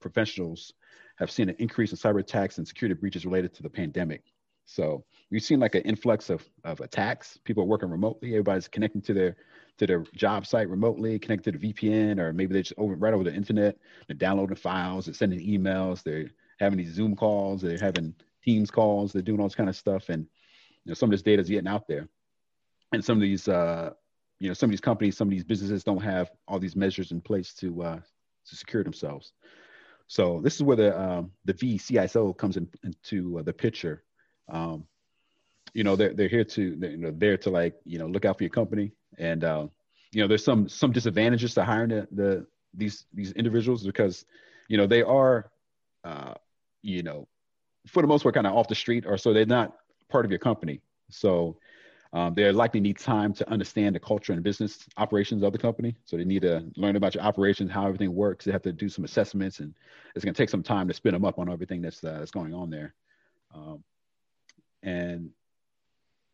professionals have seen an increase in cyber attacks and security breaches related to the pandemic. So we've seen like an influx of, of attacks. People are working remotely. Everybody's connecting to their to their job site remotely, connected to the V P N, or maybe they're just over right over the internet. They're downloading files, they're sending emails, they're having these Zoom calls, they're having Teams calls, they're doing all this kind of stuff. And you know, some of this data is getting out there. And some of these, uh, you know, some of these companies, some of these businesses don't have all these measures in place to uh, to secure themselves. So this is where the um, the V C I S O comes in, into uh, the picture. Um, you know, they're they're here to they're, you know, there to like you know look out for your company, and uh, you know there's some some disadvantages to hiring the, the these these individuals because you know they are uh, you know for the most part kind of off the street, or so they're not part of your company. So um, they likely need time to understand the culture and business operations of the company. So they need to learn about your operations, how everything works. They have to do some assessments, and it's going to take some time to spin them up on everything that's uh, that's going on there. Um, and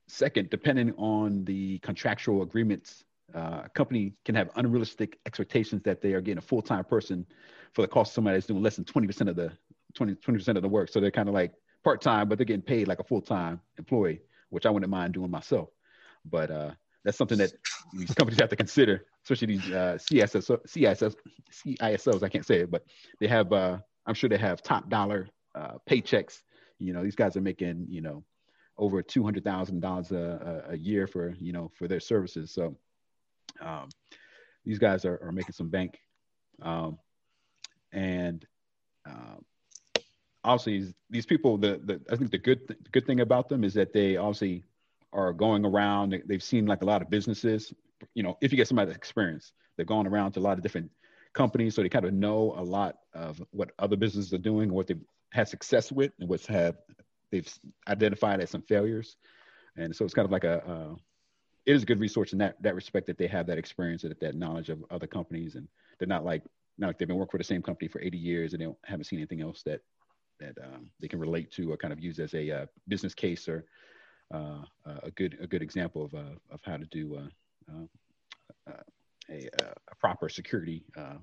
second, depending on the contractual agreements, uh, a company can have unrealistic expectations that they are getting a full-time person for the cost of somebody that's doing less than twenty percent of the twenty percent of the work. So they're kind of like part-time, but they're getting paid like a full-time employee, which I wouldn't mind doing myself. But uh, that's something that these companies have to consider, especially these uh, C I S Os, C I S Os, C I S Os, I can't say it, but they have, uh, I'm sure they have top dollar uh, paychecks. You know, these guys are making, you know, over two hundred thousand dollars a, a year for, you know, for their services. So um, these guys are, are making some bank. Um, and uh, obviously, these people, the, the I think the good th- good thing about them is that they obviously are going around. They, they've seen like a lot of businesses. You know, if you get somebody that's experienced, they've gone around to a lot of different companies, so they kind of know a lot of what other businesses are doing, what they've had success with, and what's have they've identified as some failures. And so it's kind of like a uh, it is a good resource in that that respect that they have that experience and that knowledge of other companies, and they're not like not like they've been working for the same company for eighty years and they don't, haven't seen anything else that. that um, they can relate to or kind of use as a uh, business case or uh, a good a good example of uh, of how to do uh, uh, a, a proper security uh,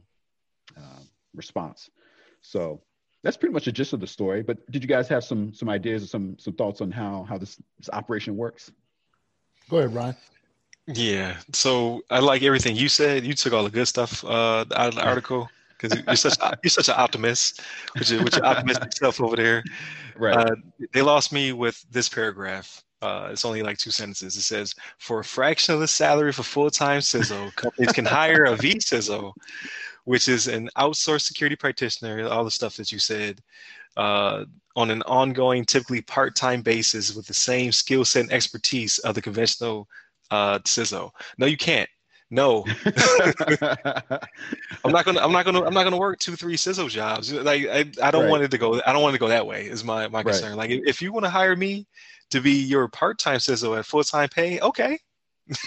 uh, response. So that's pretty much the gist of the story. But did you guys have some some ideas or some some thoughts on how how this, this operation works? Go ahead, Ryan. Yeah. So I like everything you said. You took all the good stuff uh, out of the article. Because you're such you're such an optimist, which is which optimistic stuff over there. Right. Uh, they lost me with this paragraph. Uh, it's only like two sentences. It says, for a fraction of the salary for full-time C I S O, companies can hire a V C I S O, which is an outsourced security practitioner. All the stuff that you said. Uh, on an ongoing, typically part-time basis, with the same skill set and expertise of the conventional uh, C I S O. No, you can't. No, I'm not gonna. I'm not gonna. I'm not gonna work two, three C I S O jobs. Like I, I don't right. want it to go. I don't want it to go that way. Is my my concern. Right. Like if you want to hire me to be your part-time C I S O at full-time pay, okay.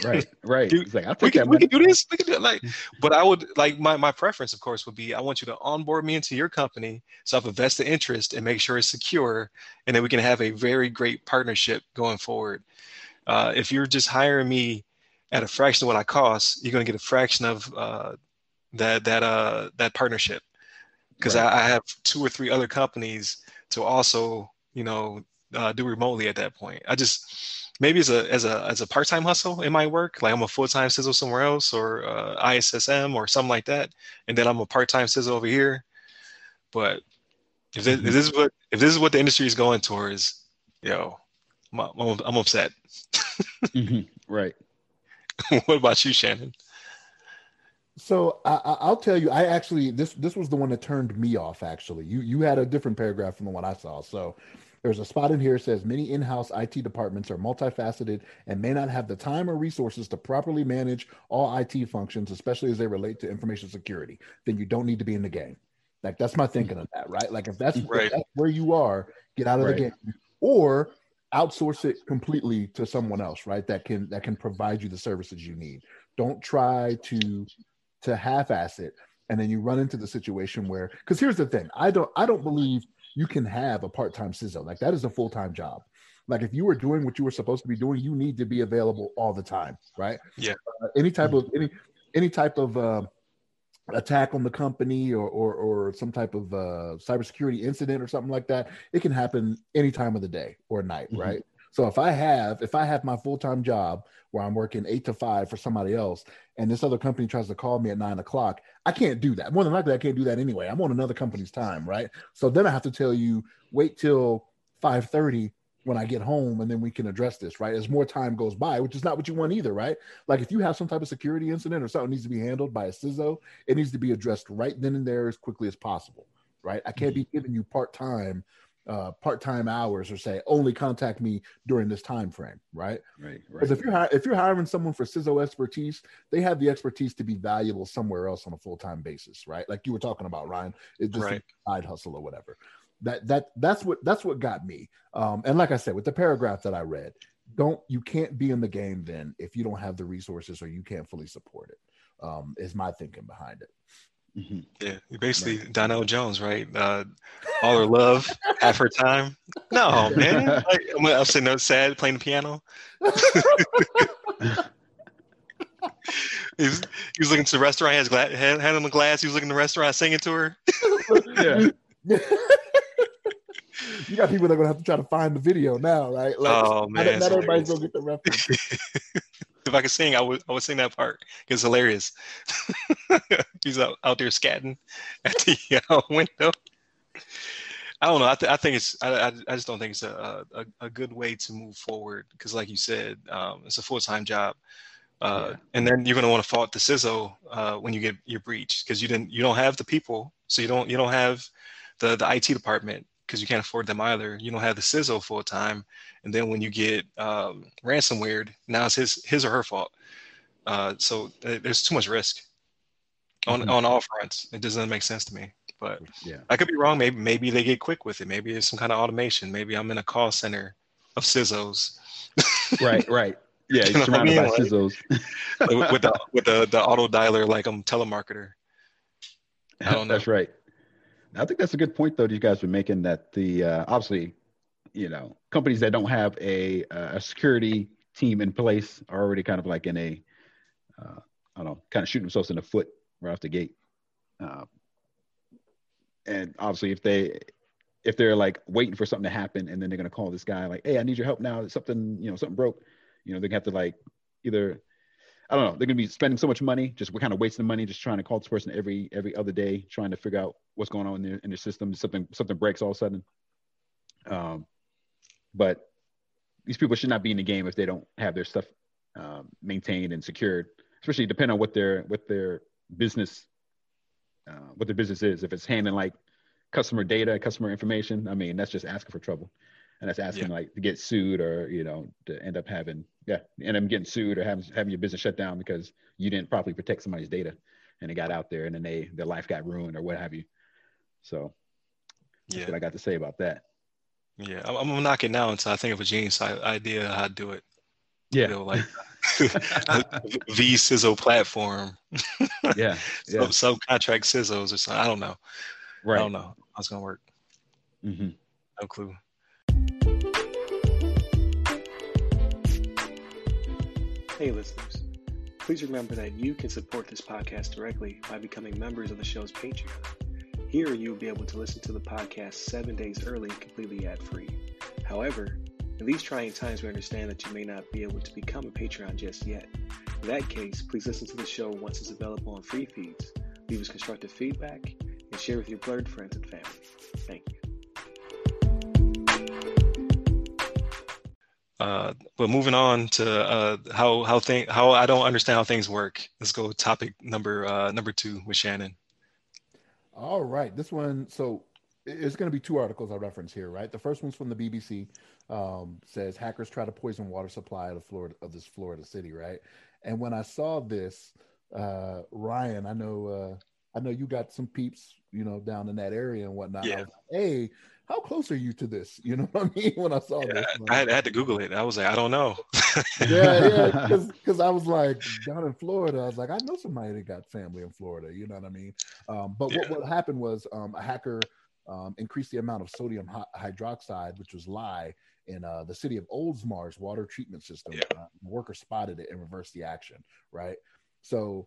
Right, right. Dude, like, I'll take we can, that we can do this. We can do it. Like, but I would like my my preference, of course, would be I want you to onboard me into your company, so I have a vested interest and make sure it's secure, and then we can have a very great partnership going forward. Uh, if you're just hiring me at a fraction of what I cost, you're going to get a fraction of uh, that that uh, that partnership, because right. I, I have two or three other companies to also, you know, uh, do remotely at that point. I just maybe as a as a as a part-time hustle, it might work. Like I'm a full-time C I S O somewhere else, or uh, I S S M or something like that, and then I'm a part-time C I S O over here. But if this, mm-hmm. if this is what if this is what the industry is going towards, yo, I'm I'm, I'm upset. mm-hmm. Right. What about you, Shannon? So I, I'll tell you, I actually, this this was the one that turned me off, actually. You you had a different paragraph from the one I saw. So there's a spot in here that says, many in-house I T departments are multifaceted and may not have the time or resources to properly manage all I T functions, especially as they relate to information security. Then you don't need to be in the game. Like, that's my thinking of that, right? Like, if that's, right. if that's where you are, get out of right. the game. Or outsource it completely to someone else, right? That can that can provide you the services you need. Don't try to to half-ass it, and then you run into the situation where, because here's the thing, I don't I don't believe you can have a part-time C I S O. Like, that is a full-time job. Like, if you were doing what you were supposed to be doing, you need to be available all the time, right? Yeah. Uh, any type of any any type of uh, attack on the company or or, or some type of uh, cybersecurity incident or something like that, it can happen any time of the day or night, mm-hmm. right? So if I have if I have my full-time job where I'm working eight to five for somebody else, and this other company tries to call me at nine o'clock, I can't do that. More than likely, I can't do that anyway. I'm on another company's time, right? So then I have to tell you, wait till five thirty when I get home, and then we can address this, right? As more time goes by, which is not what you want either, right? Like, if you have some type of security incident or something needs to be handled by a C I S O, it needs to be addressed right then and there as quickly as possible, right? I can't mm-hmm. be giving you part-time uh, part-time hours or say, only contact me during this time frame, right? Right. Because right. if you're if you're hiring someone for C I S O expertise, they have the expertise to be valuable somewhere else on a full-time basis, right? Like you were talking about, Ryan, it's just right. a side hustle or whatever. That that that's what that's what got me. Um, and like I said, with the paragraph that I read, don't you can't be in the game then if you don't have the resources or you can't fully support it. Um, is my thinking behind it. Mm-hmm. Yeah, you're basically right. Donnell Jones, right? Uh, all her love, half her time. No, man, like, I'm, I'm sitting there sad playing the piano. He was, he was looking to the restaurant. He has gla- hand, hand on the glass. He was looking to the restaurant, singing to her. yeah. You got people that are gonna have to try to find the video now, right? Like, oh man, not everybody's gonna get the reference. If I could sing, I would. I would sing that part. It's hilarious. He's out, out there scatting at the uh, window. I don't know. I, th- I think it's. I, I. I just don't think it's a a, a good way to move forward because, like you said, um, it's a full time job, uh, yeah. and then you're gonna want to fault the C I S O uh, when you get your breach because you didn't. You don't have the people, so you don't. You don't have the the I T department. Because you can't afford them either. You don't have the C I S O full time, and then when you get um, ransomware, now it's his his or her fault. Uh, so th- there's too much risk on mm-hmm. on all fronts. It doesn't make sense to me. But yeah. I could be wrong. Maybe maybe they get quick with it. Maybe it's some kind of automation. Maybe I'm in a call center of C I S Os. Right, right. Yeah, you're surrounded by C I S Os. Like, with the with the, the auto dialer, like I'm a telemarketer. I don't know. That's right. I think that's a good point, though, that you guys were making that the uh, obviously, you know, companies that don't have a a security team in place are already kind of like in a, uh, I don't know, kind of shooting themselves in the foot right off the gate. Uh, and obviously, if they if they're like waiting for something to happen and then they're going to call this guy like, hey, I need your help now. Something, you know, something broke. You know, they're going to have to like either, I don't know, they're going to be spending so much money, just we're kind of wasting money, just trying to call this person every every other day, trying to figure out what's going on in their, in their system. Something something breaks all of a sudden. Um, but these people should not be in the game if they don't have their stuff um, maintained and secured, especially depending on what their what their business uh, what their business is. If it's handling like customer data, customer information, I mean, that's just asking for trouble. and that's asking yeah. like to get sued or, you know, to end up having, yeah, end up getting sued or having, having your business shut down because you didn't properly protect somebody's data and it got out there and then they, their life got ruined or what have you. So that's yeah. what I got to say about that. Yeah. I'm, I'm going to knock it now until I think of a genius idea how to do it. Yeah. You know, like V CISO platform. Yeah. yeah. Sub, subcontract C I S Os or something. I don't know. Right. I don't know how it's going to work. Mm-hmm. No clue. Hey, listeners. Please remember that you can support this podcast directly by becoming members of the show's Patreon. Here, you'll be able to listen to the podcast seven days early, completely ad-free. However, in these trying times, we understand that you may not be able to become a Patreon just yet. In that case, please listen to the show once it's available on free feeds, leave us constructive feedback, and share with your blurred friends and family. Thank you. Uh, but moving on to uh, how how thing how I don't understand how things work. Let's go topic number uh, number two with Shannon. All right, this one. So it's going to be two articles I reference here, right? The first one's from the B B C. Um, says hackers try to poison water supply of Florida of this Florida city, right? And when I saw this, uh, Ryan, I know uh, I know you got some peeps, you know, down in that area and whatnot. Yeah. I was like, hey. How close are you to this? You know what I mean? When I saw yeah, this. Like, I, had, I had to Google it. I was like, I don't know. yeah, yeah. Because I was like, down in Florida, I was like, I know somebody that got family in Florida. You know what I mean? Um, but yeah. what, what happened was um, a hacker um, increased the amount of sodium hydroxide, which was lye, in uh, the city of Oldsmar's water treatment system. Yeah. Uh, the worker spotted it and reversed the action, right? So...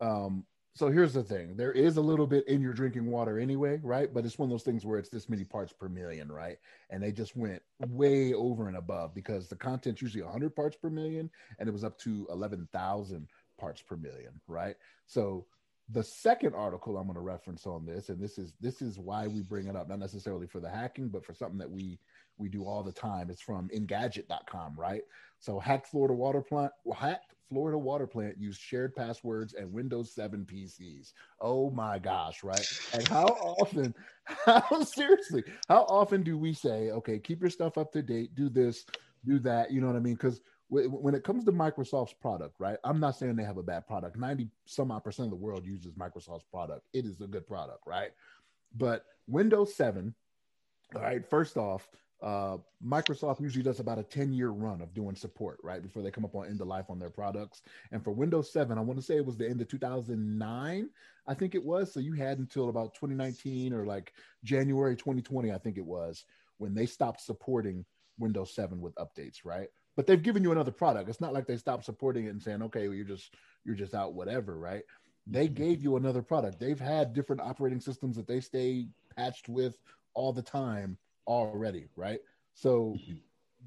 Um, So here's the thing. There is a little bit in your drinking water anyway, right? But it's one of those things where it's this many parts per million, right? And they just went way over and above because the content's usually one hundred parts per million, and it was up to eleven thousand parts per million, right? So the second article I'm going to reference on this, and this is this is why we bring it up, not necessarily for the hacking, but for something that we we do all the time. It's from Engadget dot com, right? So hacked Florida water plant, hacked Florida water plant used shared passwords and Windows seven P Cs. Oh my gosh, right? And how often, how seriously, how often do we say, okay, keep your stuff up to date, do this, do that, you know what I mean? Because w- when it comes to Microsoft's product, right? I'm not saying they have a bad product. ninety some odd percent of the world uses Microsoft's product. It is a good product, right? But Windows seven, all right, first off, Uh, Microsoft usually does about a ten-year run of doing support, right, before they come up on end of life on their products. And for Windows seven, I want to say it was the end of two thousand nine, I think it was. So you had until about twenty nineteen or like January twenty twenty, I think it was, when they stopped supporting Windows seven with updates, right? But they've given you another product. It's not like they stopped supporting it and saying, okay, well, you're just you're just out, whatever, right? They gave you another product. They've had different operating systems that they stay patched with all the time already, right? So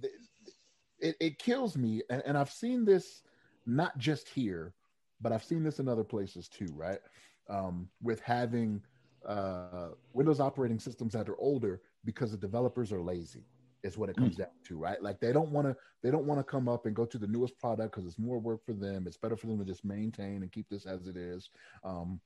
th- it, it kills me, and, and I've seen this not just here, but I've seen this in other places too, right? Um, with having uh, Windows operating systems that are older because the developers are lazy, is what it comes mm. down to, right? Like they don't want to, they don't want to come up and go to the newest product because it's more work for them. It's better for them to just maintain and keep this as it is. Um,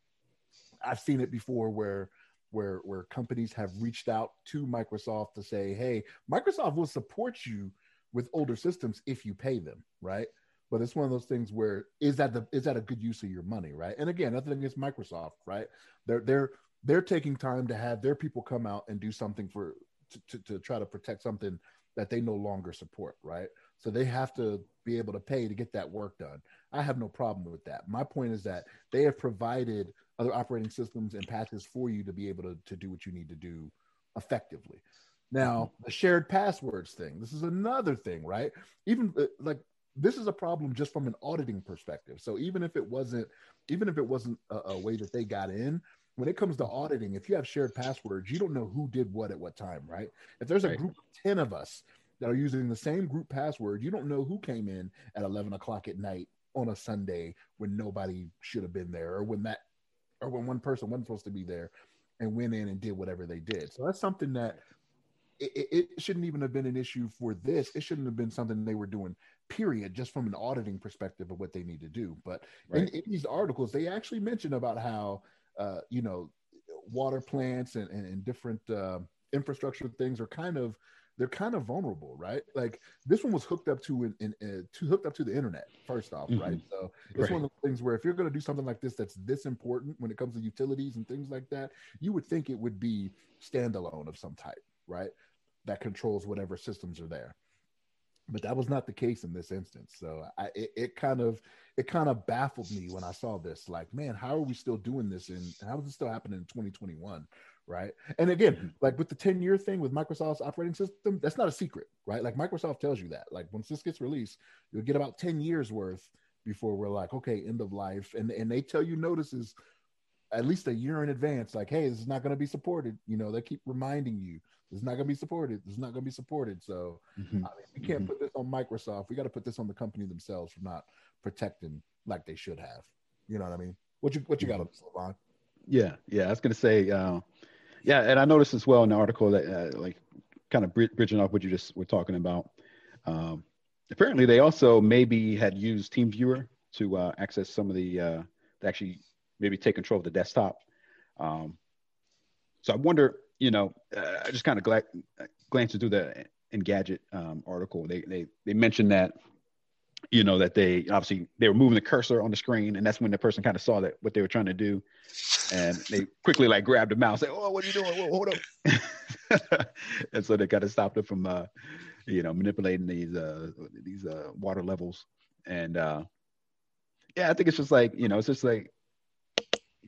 I've seen it before where. where where companies have reached out to Microsoft to say, hey, Microsoft will support you with older systems if you pay them, right? But it's one of those things where is that the is that a good use of your money, right? And again, nothing against Microsoft, right? They're they're they're taking time to have their people come out and do something for to, to, to try to protect something that they no longer support, right? So they have to be able to pay to get that work done. I have no problem with that. My point is that they have provided other operating systems and patches for you to be able to, to do what you need to do effectively. Now, the shared passwords thing, this is another thing, right? Even like, this is a problem just from an auditing perspective. So even if it wasn't, even if it wasn't a, a way that they got in, when it comes to auditing, if you have shared passwords, you don't know who did what at what time, right? If there's a group of ten of us that are using the same group password, you don't know who came in at eleven o'clock at night on a Sunday when nobody should have been there, or when that, or when one person wasn't supposed to be there and went in and did whatever they did. So that's something that it, it shouldn't even have been an issue for this. It shouldn't have been something they were doing, period, just from an auditing perspective of what they need to do. But right. in, in these articles, they actually mention about how, uh, you know, water plants and, and, and different uh, infrastructure things are kind of they're kind of vulnerable, right? Like this one was hooked up to in, in uh, to hooked up to the internet first off, mm-hmm. right? So it's right. one of the things where if you're going to do something like this that's this important when it comes to utilities and things like that, you would think it would be standalone of some type, right? That controls whatever systems are there. But that was not the case in this instance. So I, it, it kind of it kind of baffled me when I saw this. Like, man, how are we still doing this? And how is it still happening in twenty twenty-one, right? And again, like with the ten-year thing with Microsoft's operating system, that's not a secret, right? Like Microsoft tells you that. Like once this gets released, you'll get about ten years worth before we're like, okay, end of life. And and they tell you notices at least a year in advance, like, hey, this is not going to be supported. You know, they keep reminding you, this is not going to be supported. This is not going to be supported. So mm-hmm. I mean, we can't mm-hmm. put this on Microsoft. We got to put this on the company themselves for not protecting like they should have. You know what I mean? What you what you got on this, Levon? Yeah, yeah. I was going to say, uh, yeah, and I noticed as well in the article that, uh, like, kind of bridging off what you just were talking about. Um, apparently, they also maybe had used TeamViewer to uh, access some of the uh, to actually. maybe take control of the desktop. Um, so I wonder, you know, uh, I just kind of gla- glanced through the Engadget um, article. They, they they mentioned that, you know, that they obviously they were moving the cursor on the screen, and that's when the person kind of saw that what they were trying to do, and they quickly like grabbed the mouse, like, oh, what are you doing? Whoa, hold up! And so they kind of stopped it from, uh, you know, manipulating these uh, these uh, water levels. And uh, yeah, I think it's just like, you know, it's just like.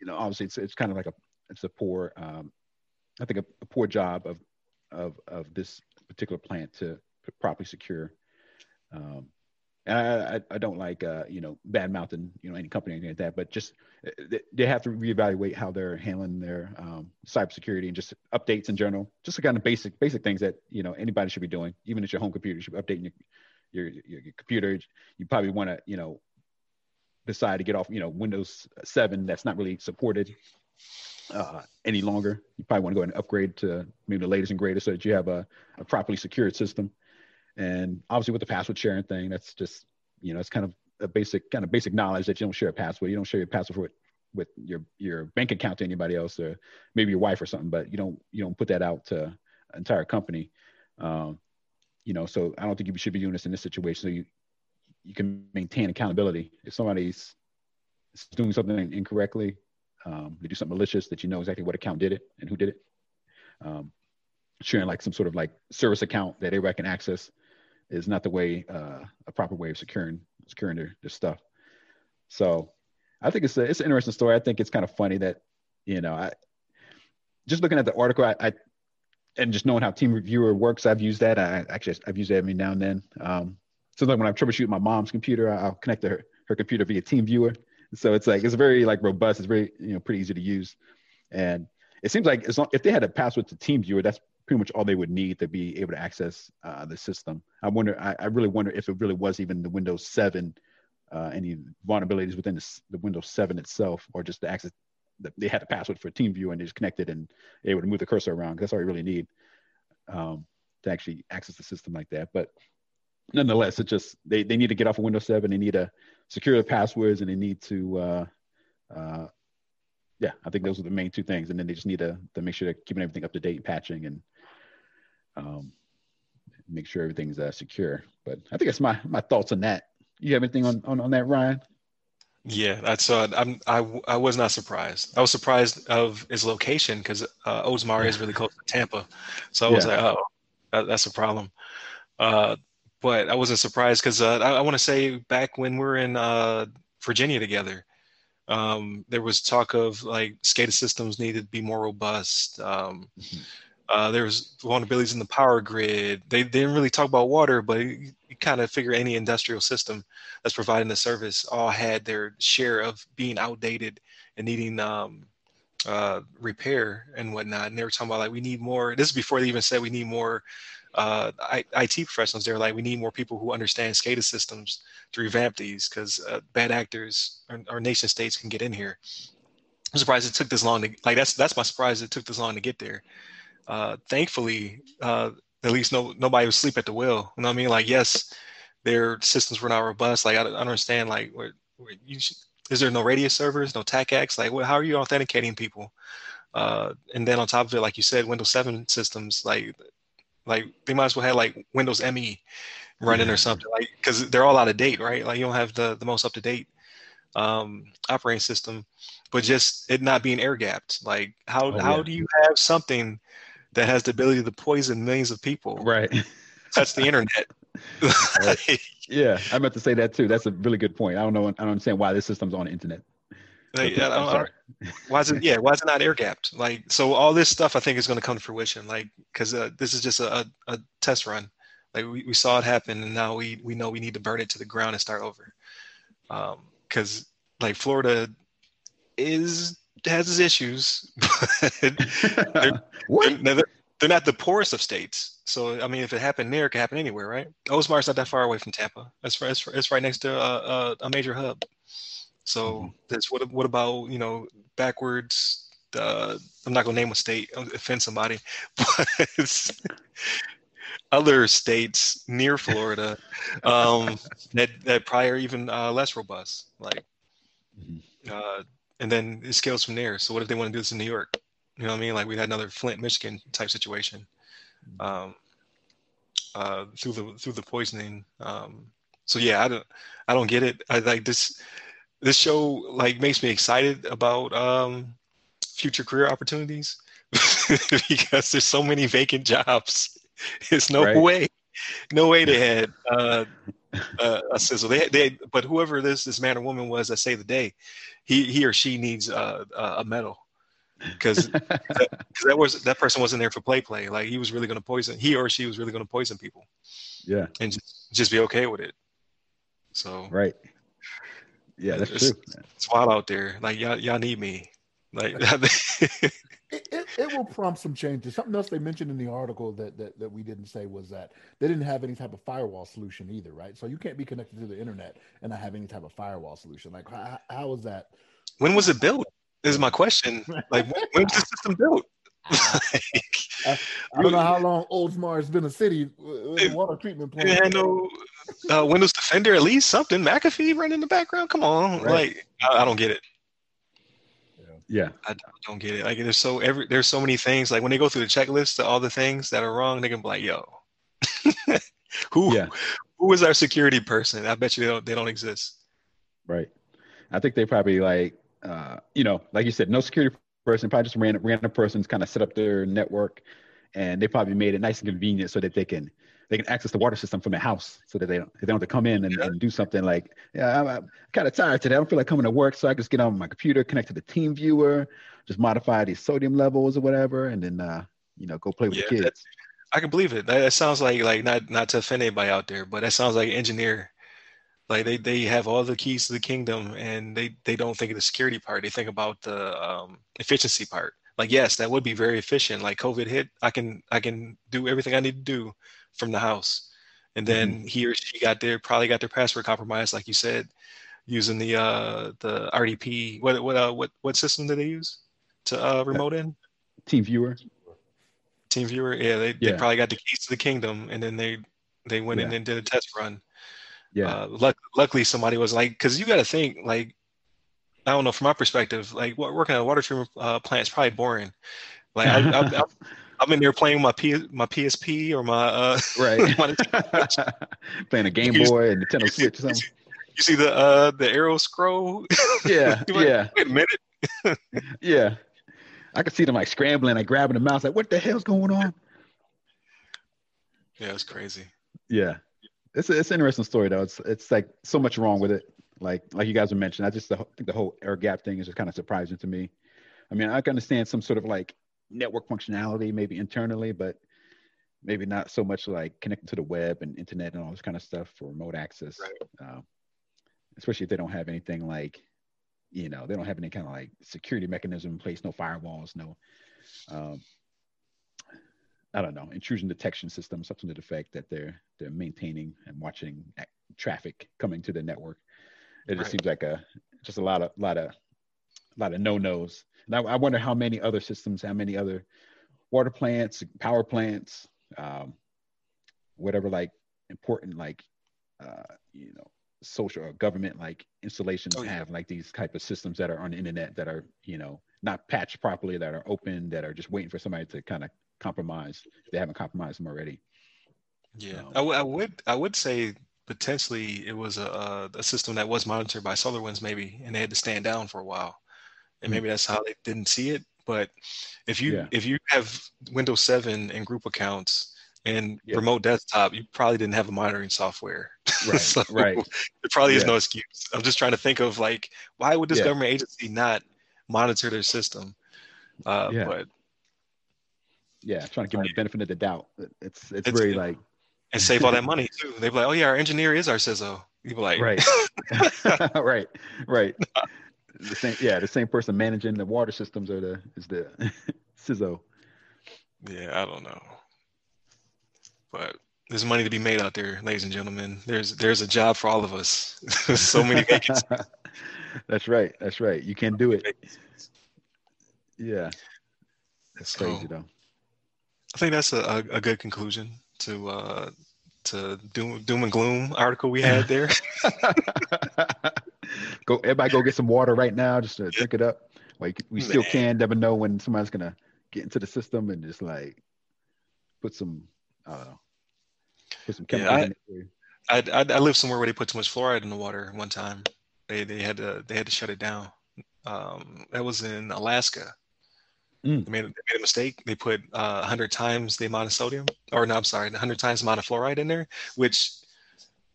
You know, obviously, it's it's kind of like a it's a poor, um, I think, a, a poor job of of of this particular plant to properly secure. Um, and I, I I don't like uh, you know, bad mouthing you know any company or anything like that, but just they, they have to reevaluate how they're handling their um, cybersecurity and just updates in general, just the kind of basic basic things that you know anybody should be doing, even at your home computer. You should be updating your your your, your computer. You probably want to you know. decide to get off, you know, Windows seven that's not really supported uh, any longer. You probably want to go ahead and upgrade to maybe the latest and greatest so that you have a, a properly secured system. And obviously with the password sharing thing, that's just, you know, it's kind of a basic kind of basic knowledge that you don't share a password. You don't share your password with, with your, your bank account to anybody else or maybe your wife or something, but you don't, you don't put that out to an entire company. Um, you know, so I don't think you should be doing this in this situation. So you, you can maintain accountability. If somebody's doing something incorrectly, um, they do something malicious that you know exactly what account did it and who did it. Um, sharing like some sort of like service account that everybody can access is not the way, uh, a proper way of securing securing their, their stuff. So I think it's a, it's an interesting story. I think it's kind of funny that, you know, I just looking at the article, I, I and just knowing how TeamViewer works, I've used that. I actually, I've used that every now and then. Um, So like when I troubleshoot my mom's computer, I'll connect to her, her computer via TeamViewer. So it's like, it's very like robust. It's very, you know, pretty easy to use. And it seems like as long, if they had a password to TeamViewer, that's pretty much all they would need to be able to access uh, the system. I wonder, I, I really wonder if it really was even the Windows seven, uh, any vulnerabilities within the, the Windows seven itself, or just the access that they had a password for TeamViewer and they just connected and they would move the cursor around. That's all you really need um, to actually access the system like that. But nonetheless, it just they, they need to get off of Windows seven. They need to secure the passwords, and they need to, uh, uh, yeah, I think those are the main two things. And then they just need to to make sure they're keeping everything up to date, patching, and um, make sure everything's uh, secure. But I think that's my my thoughts on that. You have anything on on, on that, Ryan? Yeah, that's uh, I'm I I was not surprised. I was surprised of its location because uh, Ozmari is really close to Tampa, so I was yeah. like, oh, that, that's a problem. Uh, But I wasn't surprised because uh, I, I want to say back when we were in uh, Virginia together, um, there was talk of like SCADA systems needed to be more robust. Um, mm-hmm. uh, there was vulnerabilities in the power grid. They, they didn't really talk about water, but you, you kind of figure any industrial system that's providing the service all had their share of being outdated and needing um, uh, repair and whatnot. And they were talking about like, we need more. This is before they even said we need more Uh, I, IT professionals. They're like, we need more people who understand SCADA systems to revamp these because uh, bad actors or, or nation states can get in here. I'm surprised it took this long to like. That's that's my surprise. It took this long to get there. Uh, thankfully, uh, at least no nobody was asleep at the wheel. You know what I mean? Like, yes, their systems were not robust. Like, I, I don't understand. Like, where, where you should, is there no radio servers, no TACACs? Like, what, how are you authenticating people? Uh, and then on top of it, like you said, Windows seven systems like. Like they might as well have like Windows M E running yeah. or something, like because they're all out of date, right? Like you don't have the the most up to date um, operating system, but just it not being air gapped. Like how oh, how yeah. do you have something that has the ability to poison millions of people? Right, touch the internet. Right. Yeah, I meant to say that too. That's a really good point. I don't know. I don't understand why this system's on the internet. Like, I don't, sorry. Why is it? Yeah, why is it not air gapped? Like, so all this stuff I think is going to come to fruition. Like, because uh, this is just a, a test run. Like we, we saw it happen, and now we we know we need to burn it to the ground and start over. Because um, like Florida is has its issues. But they're, what? They're, they're not the poorest of states. So I mean, if it happened there, it could happen anywhere, right? Ozmar's not that far away from Tampa. It's it's, it's right next to uh, a major hub. So that's what, what about, you know, backwards, uh, I'm not going to name a state, offend somebody, but other states near Florida um, that, that probably are even uh, less robust, like, uh, and then it scales from there. So what if they want to do this in New York? You know what I mean? Like we had another Flint, Michigan type situation um, uh, through the, through the poisoning. Um, so yeah, I don't, I don't get it. I like this. This show like makes me excited about um, future career opportunities because there's so many vacant jobs. There's no right. way, no way they had uh, uh, a sizzle. They, they, but whoever this this man or woman was that saved the day, he he or she needs uh, a medal because that, that was that person wasn't there for play play. Like he was really going to poison. He or she was really going to poison people. Yeah, and just, just be okay with it. So right. Yeah, that's it's, true. It's wild out there. Like y'all, y'all need me. Like it, it, it will prompt some changes. Something else they mentioned in the article that, that that we didn't say was that they didn't have any type of firewall solution either, right? So you can't be connected to the internet and not have any type of firewall solution. Like how, how was that? When was it built? Is my question. Like when, when was the system built? Like, I, I don't know how long Oldsmar has been a city it, water treatment plant. It had no uh, Windows Defender, at least something. McAfee running in the background. Come on, right. Like I, I don't get it. Yeah, I don't get it. Like there's so every there's so many things. Like when they go through the checklist of all the things that are wrong, they can be like, "Yo, who yeah. who is our security person?" I bet you they don't they don't exist. Right. I think they probably like uh, you know, like you said, no security person, probably just random, random persons kind of set up their network, and they probably made it nice and convenient so that they can they can access the water system from their house so that they don't they don't have to come in and, yeah. and do something like, yeah, I'm, I'm kind of tired today. I don't feel like coming to work, so I just get on my computer, connect to the TeamViewer, just modify these sodium levels or whatever, and then, uh, you know, go play with yeah, the kids. I can believe it. That, that sounds like, like not, not to offend anybody out there, but that sounds like an engineer. Like they, they have all the keys to the kingdom, and they, they don't think of the security part. They think about the um, efficiency part. Like, yes, that would be very efficient. Like COVID hit, I can I can do everything I need to do from the house. And then mm-hmm. he or she got there, probably got their password compromised, like you said, using the uh, the R D P. What what uh, what what system did they use to uh, remote in? TeamViewer. TeamViewer. Yeah, they yeah. they probably got the keys to the kingdom, and then they they went yeah. in and did a test run. Yeah. Uh, luck, luckily, somebody was like, because you got to think, like, I don't know, from my perspective, like what, working at a water treatment uh, plant is probably boring. Like I, I, I, I'm in there playing my P, my P S P or my uh, right my, playing a Game you, Boy and Nintendo Switch or something. You see the uh, the arrow scroll? Yeah, like, yeah. Wait a minute. Yeah, I could see them like scrambling, like grabbing the mouse, like what the hell's going on? Yeah, it's crazy. Yeah. It's a, it's an interesting story though. It's it's like so much wrong with it. Like like you guys were mentioning, I just the, think the whole air gap thing is just kind of surprising to me. I mean, I can understand some sort of like network functionality maybe internally, but maybe not so much like connecting to the web and internet and all this kind of stuff for remote access. Right. Um, especially if they don't have anything like, you know, they don't have any kind of like security mechanism in place, no firewalls, no, um, I don't know, intrusion detection system, something to the fact that they're they're maintaining and watching traffic coming to the network. It just right. seems like a just a lot of lot of lot of no-nos. And I, I wonder how many other systems, how many other water plants, power plants, um, whatever like important like uh, you know social or government like installations oh, yeah. have like these type of systems that are on the internet that are you know not patched properly, that are open, that are just waiting for somebody to kind of compromised. They haven't compromised them already. Yeah, um, I, w- I would I would say potentially it was a, a system that was monitored by SolarWinds maybe, and they had to stand down for a while. And maybe that's how they didn't see it. But if you yeah. if you have Windows seven and group accounts and yeah. remote desktop, you probably didn't have a monitoring software. Right, so right. There probably is yeah. no excuse. I'm just trying to think of, like, why would this yeah. government agency not monitor their system? Uh, yeah. But yeah, trying to give them the benefit of the doubt. It's it's, it's very like. And save all that money too. They'd be like, oh yeah, our engineer is our C I S O. You'd be like, right, right, right. The same, yeah, the same person managing the water systems or the is the C I S O. Yeah, I don't know, but there's money to be made out there, ladies and gentlemen. There's there's a job for all of us. So many vacancies. That's right. That's right. You can do it. Yeah, that's so crazy though. I think that's a, a good conclusion to uh, to doom, doom and gloom article we had there. Go, everybody go get some water right now just to drink it up. Like, we still Man. can never know when somebody's going to get into the system and just like put some, I don't know, put some chemicals yeah, I, in it. I, I, I lived somewhere where they put too much fluoride in the water one time. They they had to they had to shut it down. Um, that was in Alaska. Mm. They, made, they made a mistake. They put uh, one hundred times the amount of sodium, or no, I'm sorry, one hundred times the amount of fluoride in there, which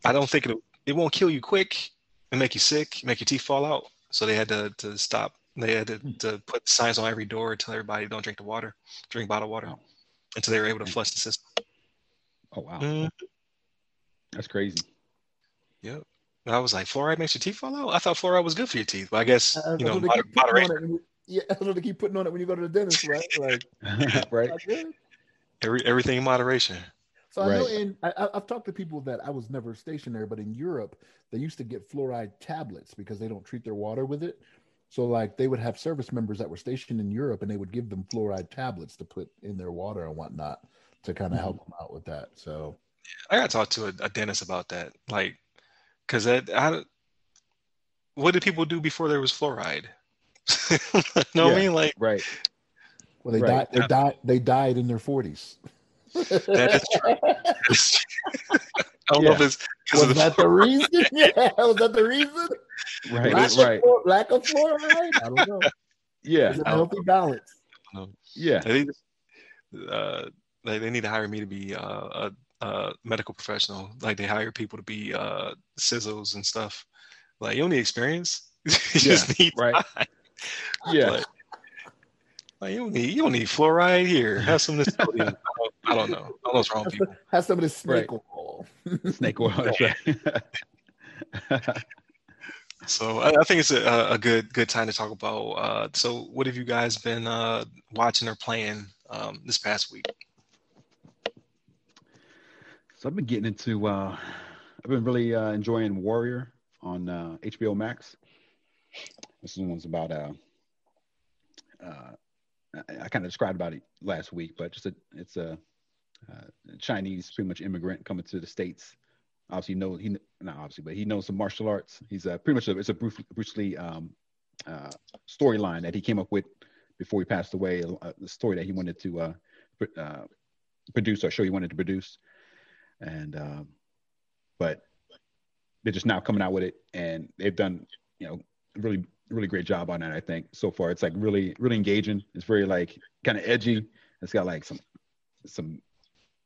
I don't think it it won't kill you quick. It make you sick, make your teeth fall out. So they had to, to stop. They had to, to put signs on every door to tell everybody don't drink the water, drink bottled water, wow. until they were able to flush the system. Oh, wow. Mm. That's crazy. Yep. And I was like, fluoride makes your teeth fall out? I thought fluoride was good for your teeth. But I guess, I you know, know moderation. Yeah, I don't know, they keep putting on it when you go to the dentist, right? Like, right. Every, everything in moderation. So I right. know in, I, I've talked to people that I was never stationed there, but in Europe, they used to get fluoride tablets because they don't treat their water with it. So like they would have service members that were stationed in Europe and they would give them fluoride tablets to put in their water and whatnot to kind of mm-hmm. help them out with that. So I got to talk to a, a dentist about that. Like, cause that, I, what did people do before there was fluoride? You know yeah, what I mean? Like, right. Well, they right. died, they died, they died in their forties. That is true. That is true. I don't yeah. know if it's was the that fluoride. The reason? Yeah, was that the reason? Right, lack of, right. Floor, lack of fluoride. I don't know. Yeah, it's a healthy balance. Yeah, I think uh, like they need to hire me to be uh, a, a medical professional. Like they hire people to be uh, C I S Os and stuff. Like you don't need experience. You yeah, just need right. time. Yeah. Like, like you don't need you don't need fluoride here. Have some of this sodium. I don't know. I don't know what's wrong with people. Have some of this snake right. oil. Snake oil. That's right. So I, I think it's a, a good good time to talk about. Uh, so what have you guys been uh, watching or playing um, this past week? So I've been getting into. Uh, I've been really uh, enjoying Warrior on uh, H B O Max. This one's about. Uh, uh, I kind of described about it last week, but just a, it's a, a Chinese pretty much immigrant coming to the States. Obviously, you know, he not obviously, but he knows some martial arts. He's a, pretty much a, it's a Bruce, Bruce Lee um, uh, storyline that he came up with before he passed away. A, a story that he wanted to uh, pr- uh, produce or show he wanted to produce, and um, but they're just now coming out with it, and they've done you know really. really great job on that. I think so far it's like really really engaging. It's very like kind of edgy. It's got like some some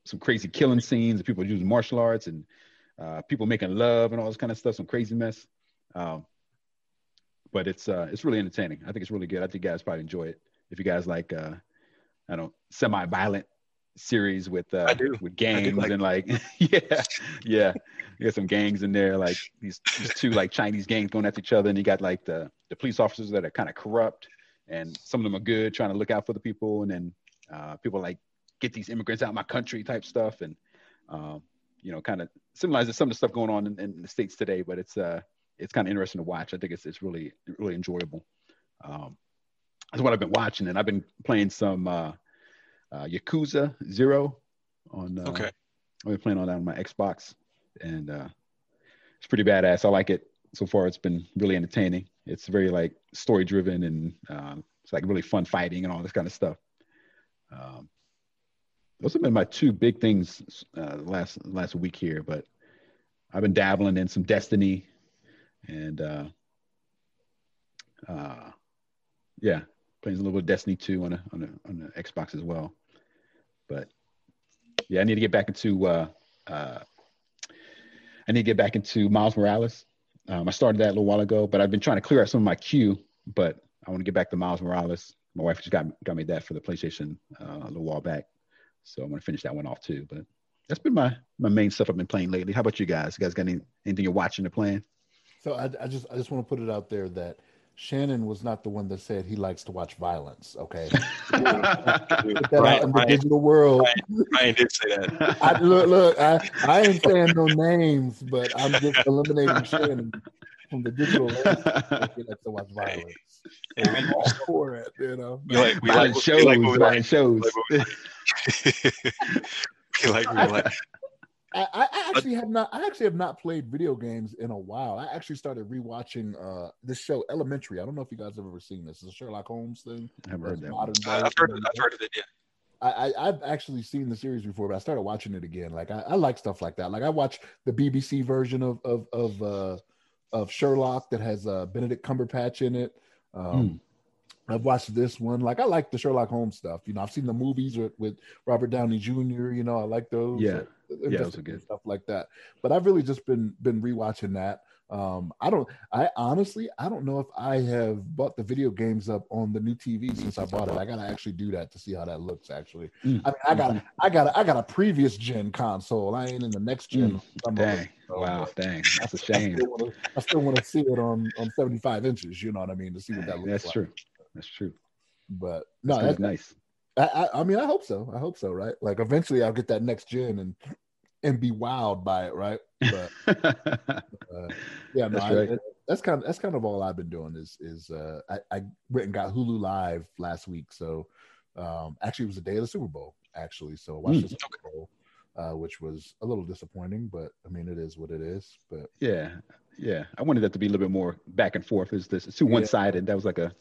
some crazy killing scenes of people using martial arts and uh people making love and all this kind of stuff, some crazy mess. Um but it's uh it's really entertaining. I think it's really good. I think you guys probably enjoy it if you guys like uh I don't semi-violent series with uh with gangs like- and like yeah yeah you got some gangs in there, like these, these two like Chinese gangs going at each other, and you got like the the police officers that are kind of corrupt and some of them are good, trying to look out for the people, and then uh people like get these immigrants out of my country type stuff, and um you know kind of symbolizes some of the stuff going on in, in the States today. But it's uh it's kind of interesting to watch. I think it's it's really really enjoyable. Um that's what I've been watching, and I've been playing some uh Uh, Yakuza Zero on uh, okay. I've been playing on that on my Xbox, and uh, it's pretty badass. I like it so far. It's been really entertaining. It's very like story driven, and um, it's like really fun fighting and all this kind of stuff. Um, Those have been my two big things uh, last last week here, but I've been dabbling in some Destiny and uh, uh, yeah, playing a little bit of Destiny two on a on a on a Xbox as well. But yeah, I need to get back into uh, uh, I need to get back into Miles Morales. Um, I started that a little while ago, but I've been trying to clear out some of my queue. But I want to get back to Miles Morales. My wife just got got me that for the PlayStation uh, a little while back, so I'm gonna finish that one off too. But that's been my my main stuff I've been playing lately. How about you guys? You guys got any, anything you're watching or playing? So I, I just I just want to put it out there that Shannon was not the one that said he likes to watch violence. Okay, put that Brian, out in the Brian, digital world. Brian, Brian did say that. I, look, look, I I ain't saying no names, but I'm just eliminating Shannon from the digital world. He likes to watch violence. Yeah, I'm all for it, you know. We like, we like shows, like we like shows. We like, we like. I, I actually have not. I actually have not played video games in a while. I actually started rewatching uh, this show, Elementary. I don't know if you guys have ever seen this. It's a Sherlock Holmes thing. I've heard that. Uh, I've heard. Of, I've heard of it. Yeah. I, I, I've actually seen the series before, but I started watching it again. Like I, I like stuff like that. Like I watch the B B C version of of of, uh, of Sherlock that has uh, Benedict Cumberbatch in it. Um, mm. I've watched this one. Like I like the Sherlock Holmes stuff. You know, I've seen the movies with, with Robert Downey Junior You know, I like those. Yeah. Like, yeah, those are good. Stuff like that. But I've really just been been rewatching that. Um, I don't. I honestly, I don't know if I have bought the video games up on the new T V since I bought it. I gotta actually do that to see how that looks. Actually, mm. I mean, I got, I got, I got a previous gen console. I ain't in the next gen. Mm. Dang! So, wow! Dang! That's a shame. I still want to see it on on seventy-five inches. You know what I mean? To see what that looks like. That's true. That's true. But no, that's, that's nice. I, I mean, I hope so. I hope so, right? Like, eventually, I'll get that next gen and and be wowed by it, right? But uh, yeah, no, that's, I, right. that's kind of that's kind of all I've been doing is is uh, I, I went and got Hulu Live last week, so um, actually it was the day of the Super Bowl, actually. So I watched mm. the Super Bowl, uh, which was a little disappointing, but I mean, it is what it is. But yeah, yeah, I wanted that to be a little bit more back and forth. Is this it's too yeah. one sided? That was like a.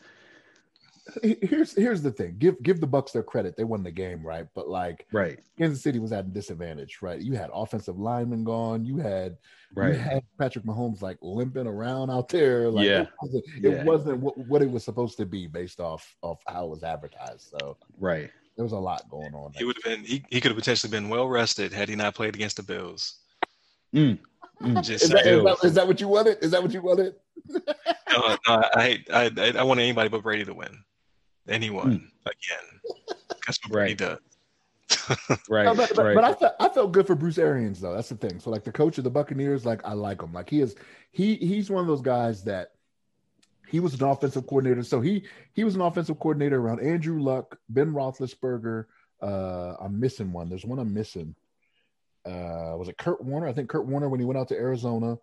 Here's here's the thing. Give give the Bucs their credit. They won the game, right? But like, right. Kansas City was at a disadvantage, right? You had offensive linemen gone. You had right. you had Patrick Mahomes like limping around out there. Like, yeah, it wasn't, it yeah. wasn't what, what it was supposed to be based off of how it was advertised. So right, there was a lot going on. He would have been he, he could have potentially been well rested had he not played against the Bills. Mm. Mm. Just is, that, is, that, is that what you wanted? Is that what you wanted? no, no, I I I, I want anybody but Brady to win. Anyone mm. again? That's what Brady does. right, no, but, but, right. But I felt I felt good for Bruce Arians though. That's the thing. So like the coach of the Buccaneers, like I like him. Like he is he he's one of those guys that he was an offensive coordinator. So he he was an offensive coordinator around Andrew Luck, Ben Roethlisberger. Uh, I'm missing one. There's one I'm missing. Uh, was it Kurt Warner? I think Kurt Warner when he went out to Arizona.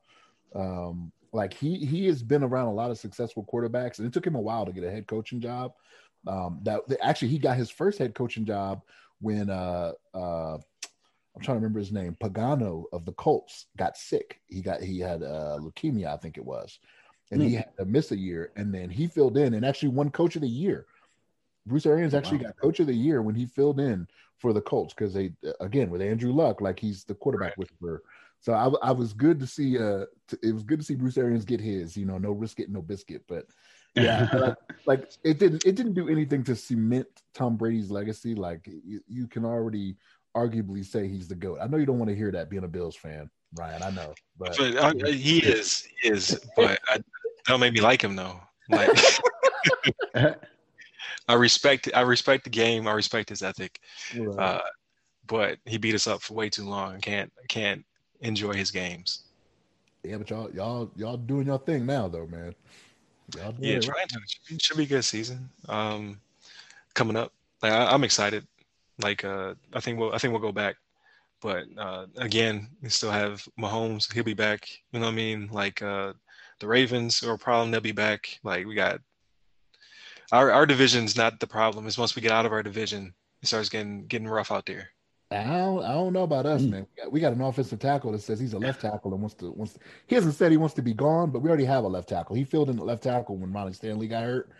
Um, like he he has been around a lot of successful quarterbacks, and it took him a while to get a head coaching job. Um, that actually he got his first head coaching job when uh, uh, I'm trying to remember his name. Pagano of the Colts got sick. He got he had uh, leukemia, I think it was, and mm. he had to miss a year. And then he filled in and actually won Coach of the Year. Bruce Arians actually wow. got Coach of the Year when he filled in for the Colts because they again with Andrew Luck, like he's the quarterback right. whisperer. So I, I was good to see. Uh, t- it was good to see Bruce Arians get his. You know, no risk it, no biscuit, but. yeah, like, like it didn't it didn't do anything to cement Tom Brady's legacy. Like you, you can already arguably say he's the GOAT. I know you don't want to hear that being a Bills fan, Ryan. I know, but, but I, yeah. he is he is. But I, don't make me like him though. Like I respect I respect the game. I respect his ethic. Right. Uh, but he beat us up for way too long. I can't I can't enjoy his games. Yeah, but y'all y'all y'all doing your thing now though, man. Yeah, yeah trying to. It should be a good season um, coming up. Like I, I'm excited. Like uh, I think we'll I think we'll go back, but uh, again, we still have Mahomes. He'll be back. You know what I mean? Like uh, the Ravens are a problem. They'll be back. Like we got our our division's not the problem. It's once we get out of our division, it starts getting getting rough out there. I don't, I don't know about us, mm. man. We got, we got an offensive tackle that says he's a left tackle and wants to, wants to, he hasn't said he wants to be gone, but we already have a left tackle. He filled in the left tackle when Ronnie Stanley got hurt.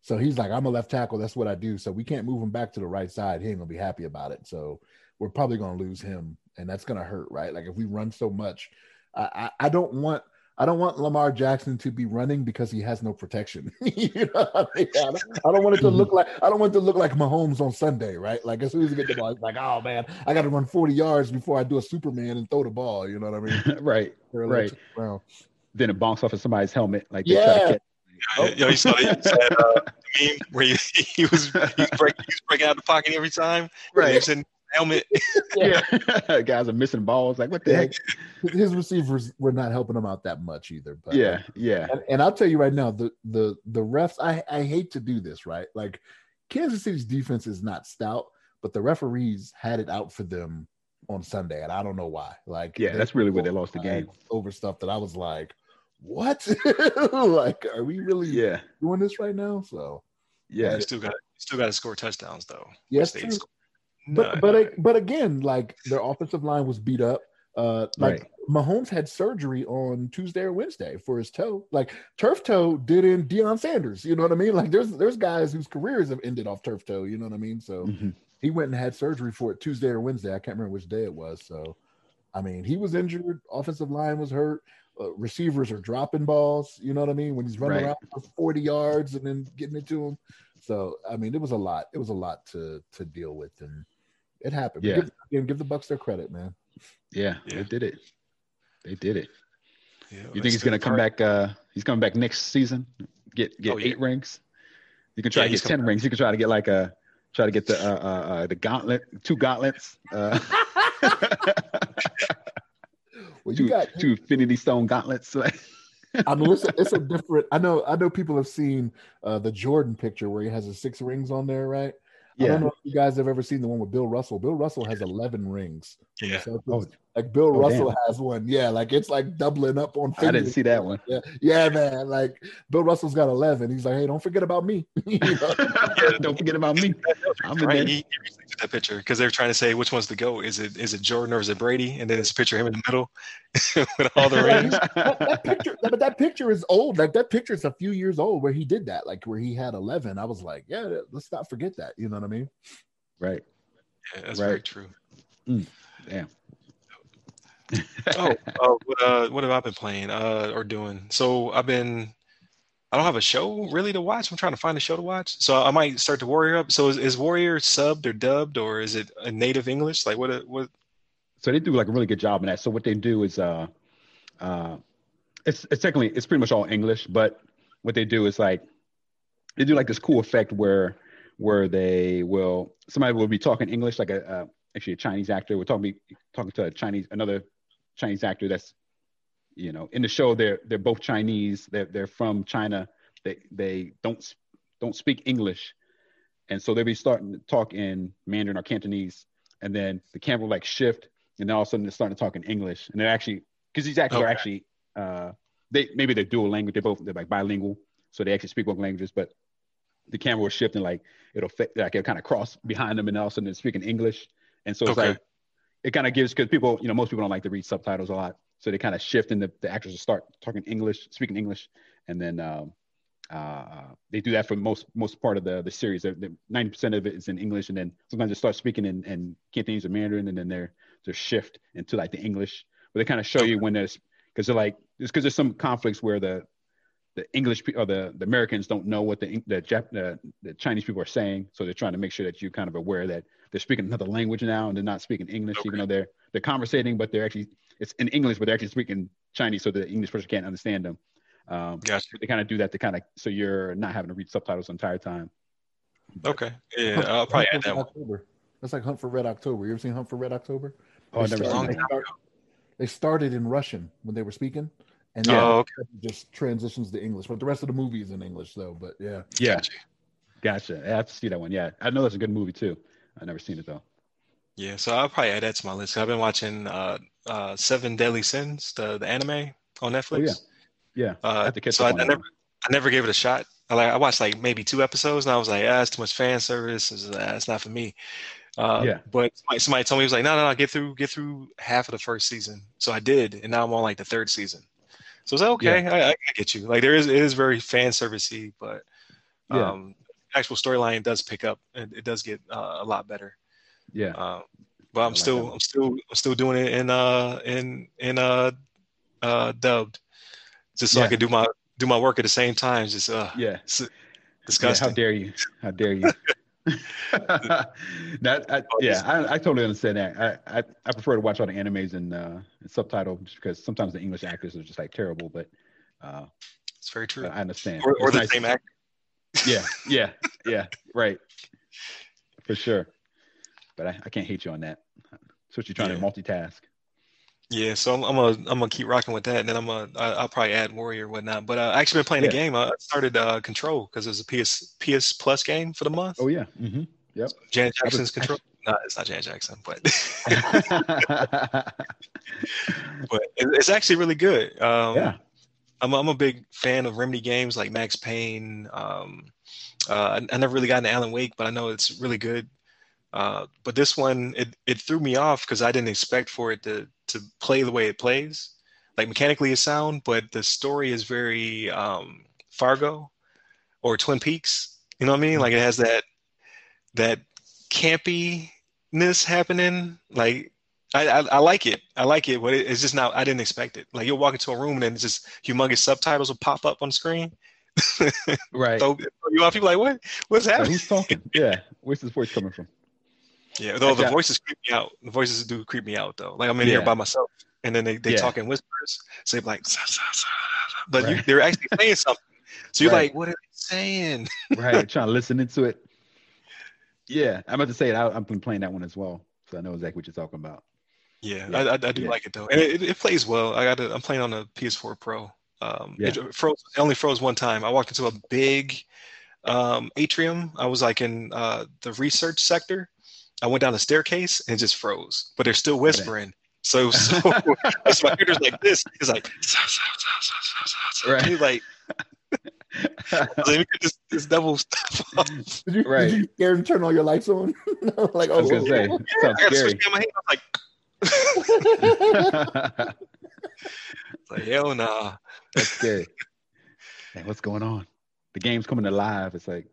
So he's like, I'm a left tackle. That's what I do. So we can't move him back to the right side. He ain't going to be happy about it. So we're probably going to lose him, and that's going to hurt, right? Like if we run so much, I, I, I don't want I don't want Lamar Jackson to be running because he has no protection. You know what I mean? I don't, I don't want it to look like I don't want it to look like Mahomes on Sunday, right? Like as soon as he gets the ball, it's like, oh man, I got to run forty yards before I do a Superman and throw the ball. You know what I mean? Right, right. Around. Then it bonks off of somebody's helmet, like they yeah. try to catch. Oh. Yo, you saw that uh, meme where he, he was he was, break, he was breaking out the pocket every time. Right, he was in helmet. Yeah, guys are missing balls. Like what the yeah. heck? His receivers were not helping him out that much either. But yeah, yeah. And, and I'll tell you right now, the the the refs. I I hate to do this, right? Like Kansas City's defense is not stout, but the referees had it out for them on Sunday, and I don't know why. Like yeah, that's really where they lost the game over stuff that I was like. What? Like, are we really yeah. doing this right now? So, yeah, yeah you still got you still got to score touchdowns though. Yes, they but no, but no. but again, like their offensive line was beat up. Uh, like right. Mahomes had surgery on Tuesday or Wednesday for his toe. Like turf toe did in Deion Sanders. You know what I mean? Like there's there's guys whose careers have ended off turf toe. You know what I mean? So mm-hmm. he went and had surgery for it Tuesday or Wednesday. I can't remember which day it was. So, I mean, he was injured. Offensive line was hurt. Uh, receivers are dropping balls, you know what I mean, when he's running right. around for forty yards and then getting it to him. So, I mean, it was a lot. It was a lot to to deal with, and it happened. Yeah. Give, again, give the Bucs their credit, man. Yeah, yeah, they did it. They did it. Yeah, you think he's going to come back? Uh, he's coming back next season. Get get oh, yeah. eight rings. You can try yeah, to get ten back. rings. You can try to get like a try to get the uh, uh, uh, the gauntlet, two gauntlets. Uh, Well, you two, got two Infinity Stone gauntlets. I mean, it's a, it's a different. I know. I know people have seen uh, the Jordan picture where he has his six rings on there, right? Yeah. I don't know if you guys have ever seen the one with Bill Russell. Bill Russell has eleven rings. Yeah. Oh, like Bill oh, Russell damn. has one. Yeah. Like it's like doubling up on fingers. I didn't see that one. Yeah. Yeah, man. Like Bill Russell's got eleven. He's like, hey, don't forget about me. You know? Yeah, don't forget about me. I'm in right. he, he that picture because they're trying to say which one's the GOAT. Is it is it Jordan or is it Brady? And then it's a picture of him in the middle with all the rings. that, that picture, but that picture is old. Like that picture is a few years old where he did that. Like where he had eleven. I was like, yeah, let's not forget that. You know what I mean? Right. Yeah, that's right. very true. Mm, damn. oh, uh, what, uh, what have I been playing uh, or doing? So I've been, I don't have a show really to watch. I'm trying to find a show to watch. So I might start the Warrior up. So is, is Warrior subbed or dubbed, or is it a native English? Like what? What? So they do like a really good job in that. So what they do is, uh, uh, it's, it's technically, it's pretty much all English, but what they do is like, they do like this cool effect where, where they will, somebody will be talking English, like a, uh, actually a Chinese actor. We're talking, talking to a Chinese, another Chinese actor that's, you know, in the show, they're, they're both Chinese. They're, they're from China. They, they don't, don't speak English. And so they'll be starting to talk in Mandarin or Cantonese. And then the camera will like shift. And then all of a sudden they're starting to talk in English. And they're actually, cause these actors okay. are actually, uh, they, maybe they're dual language. They're both, they're like bilingual. So they actually speak both languages, but the camera will shift and like, it'll fit, like it'll kind of cross behind them. And all of a sudden they're speaking English. And so it's okay. like, it kind of gives, because people, you know, most people don't like to read subtitles a lot. So they kind of shift and the, the actors will start talking English, speaking English. And then um, uh, they do that for most most part of the, the series. They're, they're, ninety percent of it is in English. And then sometimes they start speaking in, in Cantonese or Mandarin, and then they're, they're shift into like the English. But they kind of show you when there's, because they're like, it's because there's some conflicts where the the English or the, the Americans don't know what the the, Jap, the the Chinese people are saying. So they're trying to make sure that you're kind of aware that they're speaking another language now and they're not speaking English, okay. even though they're they're conversating, but they're actually, it's in English, but they're actually speaking Chinese, so the English person can't understand them. Um, gotcha. They kind of do that to kind of, so you're not having to read subtitles the entire time. But, okay. Yeah, Hunt, I'll probably Hunt add that one. October. That's like Hunt for Red October. You ever seen Hunt for Red October? Oh, I've never seen it. Start, they started in Russian when they were speaking. And then oh, okay. it just transitions to English. But the rest of the movie is in English, though. But yeah. Yeah. Gotcha. gotcha. I have to see that one. Yeah. I know that's a good movie, too. I've never seen it, though. Yeah. So I'll probably add that to my list. I've been watching uh, uh, Seven Deadly Sins, the, the anime on Netflix. Oh, yeah. Yeah. Uh, I have to catch so I, I, never, I never gave it a shot. I, like, I watched like maybe two episodes, and I was like, ah, it's too much fan service. It's, ah, it's not for me. Uh, yeah. But somebody, somebody told me, he was like, no, no, no, get through, get through half of the first season. So I did. And now I'm on like the third season. So it's like, okay, yeah. I, I get you. Like there is, it is very fan servicey, but um, yeah. actual storyline does pick up, and it does get uh, a lot better. Yeah. Um, But I'm still, I'm still, I'm still doing it in, uh, in, in, uh, uh, dubbed, just so yeah. I could do my, do my work at the same time. Just, uh, yeah, disgusting. Yeah, how dare you? How dare you? that, I, yeah, I, I totally understand that. I, I, I prefer to watch all the animes and uh, subtitle just because sometimes the English actors are just like terrible. But uh, it's very true. I understand. Or, or the nice. same actor. Yeah, yeah, yeah. Right, for sure. But I, I can't hate you on that. So what you're trying yeah. to multitask. Yeah, so I'm I'm a, I'm gonna keep rocking with that, and then I'm a I, I'll probably add Warrior or whatnot. But uh, I actually been playing yeah. a game. I started uh, Control because it was a P S P S Plus game for the month. Oh yeah, mm-hmm. Yep. So Janet Jackson's was, Control. I, no, it's not Janet Jackson, but but it, it's actually really good. Um, yeah. I'm I'm a big fan of Remedy games like Max Payne. Um, uh, I, I never really got into Alan Wake, but I know it's really good. Uh, but this one, it, it threw me off because I didn't expect for it to to play the way it plays. Like mechanically it's sound, but the story is very um, Fargo or Twin Peaks. You know what I mean? Like it has that that campiness happening. Like I, I, I like it. I like it, but it, it's just not, I didn't expect it. Like you'll walk into a room and then it's just humongous subtitles will pop up on the screen. Right. So you know, people are like, what? What's happening? Who's talking? Yeah. Where's this voice coming from? Yeah, though the voices creep me out. The voices do creep me out, though. Like I'm in yeah. here by myself, and then they, they yeah. talk in whispers. So they're like, sa, sa, sa, but right. you, they're actually saying something. So you're right. like, what are they saying? Right, trying to listen into it. Yeah, I'm about to say it. I, I've been playing that one as well, so I know exactly what you're talking about. Yeah, yeah. I, I, I do yeah. like it though, and it, it plays well. I got to, I'm playing on a P S four Pro. Um, yeah. It froze. It only froze one time. I walked into a big um, atrium. I was like in uh, the research sector. I went down the staircase and it just froze, but they're still whispering. So, so, so my computer's like this. It's like, so, so, so, so, so, so. Right. He's like, like this, this double stuff. Off. Did you, right. Did you dare turn all your lights on? Like, oh, I was gonna say, yeah, yeah. I gotta switch down my hand. I'm like, it's like hell nah. That's scary. Man, what's going on? The game's coming alive. It's like.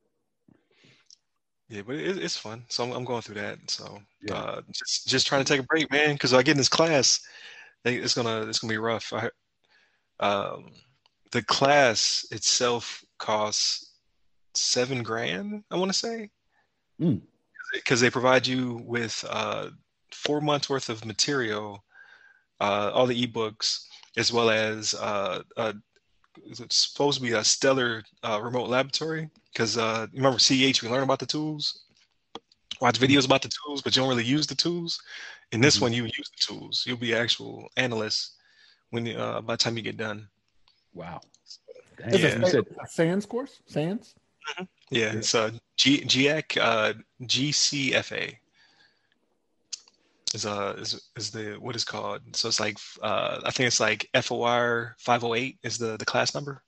Yeah, but it, it's fun. So I'm, I'm going through that. So yeah. uh, just just trying to take a break, man. Because I get in this class, it's gonna it's gonna be rough. I, um, the class itself costs seven grand, I want to say, because mm. they provide you with uh, four months worth of material, uh, all the ebooks, as well as uh, a, it's supposed to be a stellar uh, remote laboratory. Because uh, remember C E H, we learn about the tools, watch videos about the tools, but you don't really use the tools. In this mm-hmm. one, you use the tools. You'll be an actual analyst when uh, by the time you get done. Wow. Dang. Is yeah. it a SANS course? SANS? Mm-hmm. Yeah, yeah, it's uh, G- GAC, uh, G C F A is, uh, is, is the, what it's called. So it's like, uh, I think it's like F O R five oh eight is the, the class number.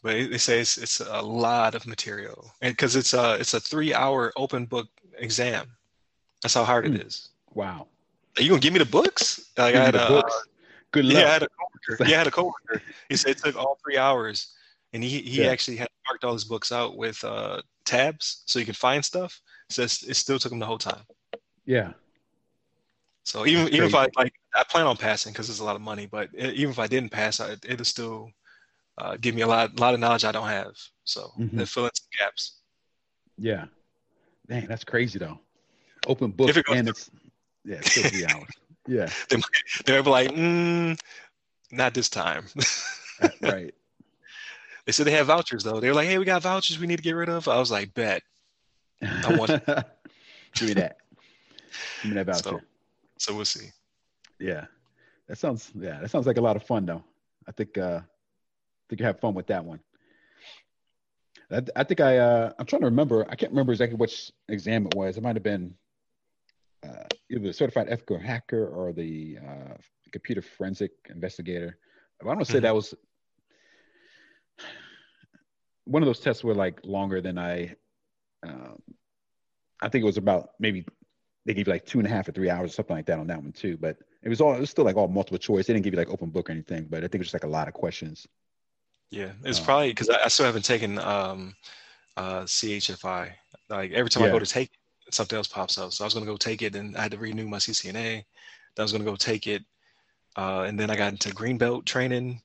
But they say it's, it's a lot of material, and because it's a it's a three-hour open book exam, that's how hard mm. it is. Wow! Are you gonna give me the books? Like I had a uh, good luck. Yeah, I had a coworker. yeah, I had a coworker. He said it took all three hours, and he he yeah. actually had marked all his books out with uh, tabs so he could find stuff. So it still took him the whole time. Yeah. So even even if I like I plan on passing because it's a lot of money, but even if I didn't pass, I, it'll still. Uh, give me a lot, lot of knowledge I don't have, so mm-hmm. they fill in some gaps. Yeah, man, that's crazy though. Open book, it and it's yeah, it's still three hours. Yeah, they might, they're like, mm, not this time. Right. They said they have vouchers though. They were like, hey, we got vouchers we need to get rid of. I was like, bet. I want give me that. Give me that voucher. So, so we'll see. Yeah, that sounds yeah, that sounds like a lot of fun though. I think. Uh, I think you have fun with that one. I, I think I, uh, I'm trying to remember. I can't remember exactly which exam it was. It might have been uh, either the certified ethical hacker or the uh, computer forensic investigator. But I'm going to say that was one of those tests were like longer than I, um, I think it was about maybe they gave you like two and a half or three hours or something like that on that one too. But it was all, it was still like all multiple choice. They didn't give you like open book or anything, but I think it was just like a lot of questions. Yeah, it's um, probably because I, I still haven't taken um, uh, C H F I. Like every time yeah. I go to take something else pops up. So I was going to go take it, and I had to renew my C C N A. I was going to go take it. Uh, and then I got into Greenbelt training.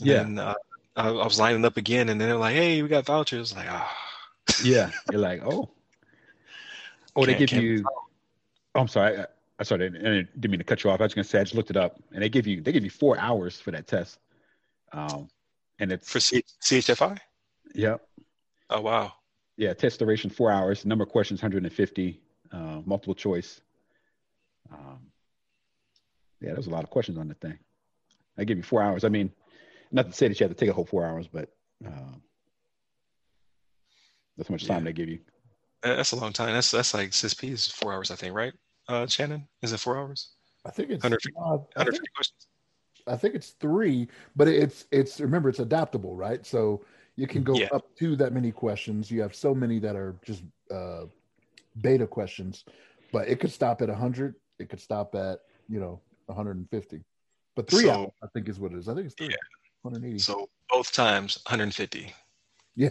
And yeah. Then, uh, I, I was lining up again, and then they're like, hey, we got vouchers. Like, ah. Oh. Yeah. You're like, oh. Oh, they give you – oh, I'm sorry. I, I, sorry. I didn't mean to cut you off. I was going to say I just looked it up, and they give you they give you four hours for that test. Um, and it's – For C- CHFI? Yeah. Oh, wow. Yeah, test duration four hours, number of questions one hundred fifty, uh, multiple choice. Um, yeah, there's a lot of questions on the thing. I give you four hours. I mean, not to say that you have to take a whole four hours, but um, that's how much time yeah. they give you. That's a long time. That's that's like C I S P is four hours, I think, right? Uh, Shannon, is it four hours? I think it's one hundred fifty, uh, I think, questions. I think it's three, but it's it's remember it's adaptable, right? So you can go yeah. up to that many questions. You have so many that are just uh, beta questions, but it could stop at one hundred. It could stop at you know one hundred fifty, but three so, hours I think is what it is. I think it's three. Yeah. one hundred eighty. So both times one hundred fifty. Yeah.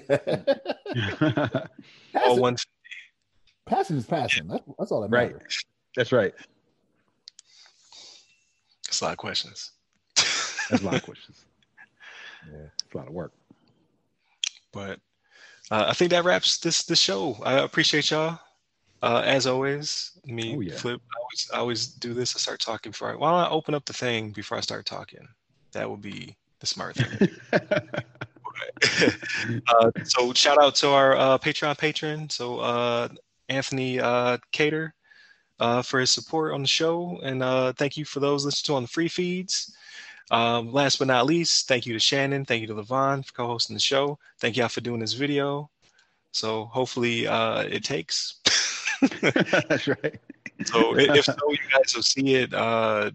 All one. Passing is passing. That's, that's all that matters. Right. That's right. That's a lot of questions. That's a lot of questions. Yeah. It's a lot of work. But uh, I think that wraps this this show. I appreciate y'all. Uh, as always, me oh, yeah. flip. I always, I always do this. I start talking before I, why don't I open up the thing before I start talking? That would be the smart thing to do. uh, so shout out to our uh, Patreon patron. So uh, Anthony uh, Cater uh, for his support on the show. And uh, thank you for those listening to on the free feeds. Um, last but not least, thank you to Shannon. Thank you to LaVon for co-hosting the show. Thank y'all for doing this video. So hopefully uh, it takes. That's right. So if so, you guys will see it uh,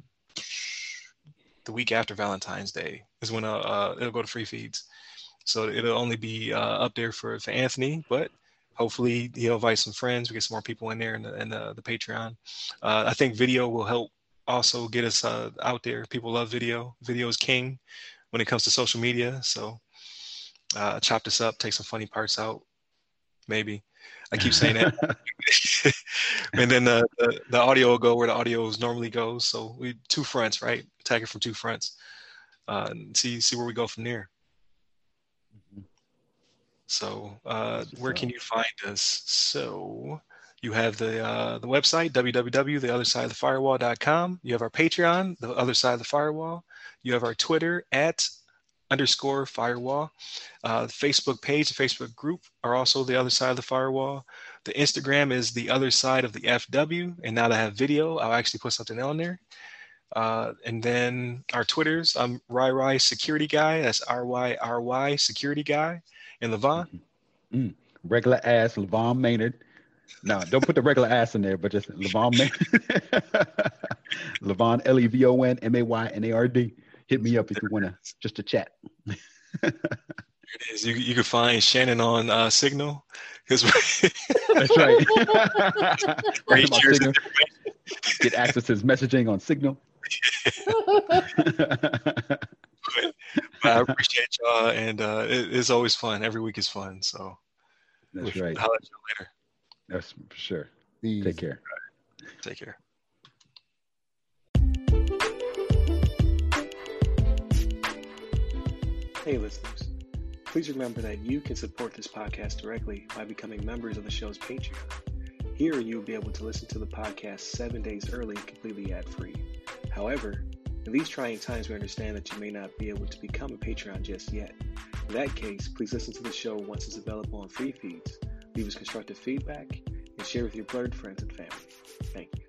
the week after Valentine's Day is when uh, uh, it'll go to free feeds. So it'll only be uh, up there for, for Anthony, but hopefully he'll invite some friends. We get some more people in there in the, in the, the Patreon. Uh, I think video will help also get us uh, out there. People love video. Video is king when it comes to social media. So uh, chop this up, take some funny parts out, maybe. I keep saying that. And then the, the, the audio will go where the audio normally goes. So we two fronts, right? Attack it from two fronts. Uh, and see see where we go from there. So uh, where can you find us? So you have the uh, the website, w w w dot the other side of the firewall dot com. You have our Patreon, The Other Side of the Firewall. You have our Twitter at underscore firewall. Uh, the Facebook page, the Facebook group are also The Other Side of the Firewall. The Instagram is The Other Side of the F W. And now that I have video, I'll actually put something on there. Uh, and then our Twitters, I'm RyRy Security Guy. That's R Y R Y Security Guy. And LaVon? Mm-hmm. Regular ass LaVon Maynard. No, don't put the regular ass in there, but just LaVon Maynard. LaVon, L E V O N M A Y N A R D. Hit me up if you want to, just to chat. There it is. You, you can find Shannon on uh, Signal. That's right. Great Signal. Get access to his messaging on Signal. But, but I appreciate y'all, and uh, it, it's always fun. Every week is fun. So that's we'll, right. I'll let you later. That's for sure. Please. Take care. Right. Take care. Hey listeners, please remember that you can support this podcast directly by becoming members of the show's Patreon. Here you'll be able to listen to the podcast seven days early and completely ad-free. However, in these trying times, we understand that you may not be able to become a Patreon just yet. In that case, please listen to the show once it's available on free feeds, leave us constructive feedback, and share with your blurred friends and family. Thank you.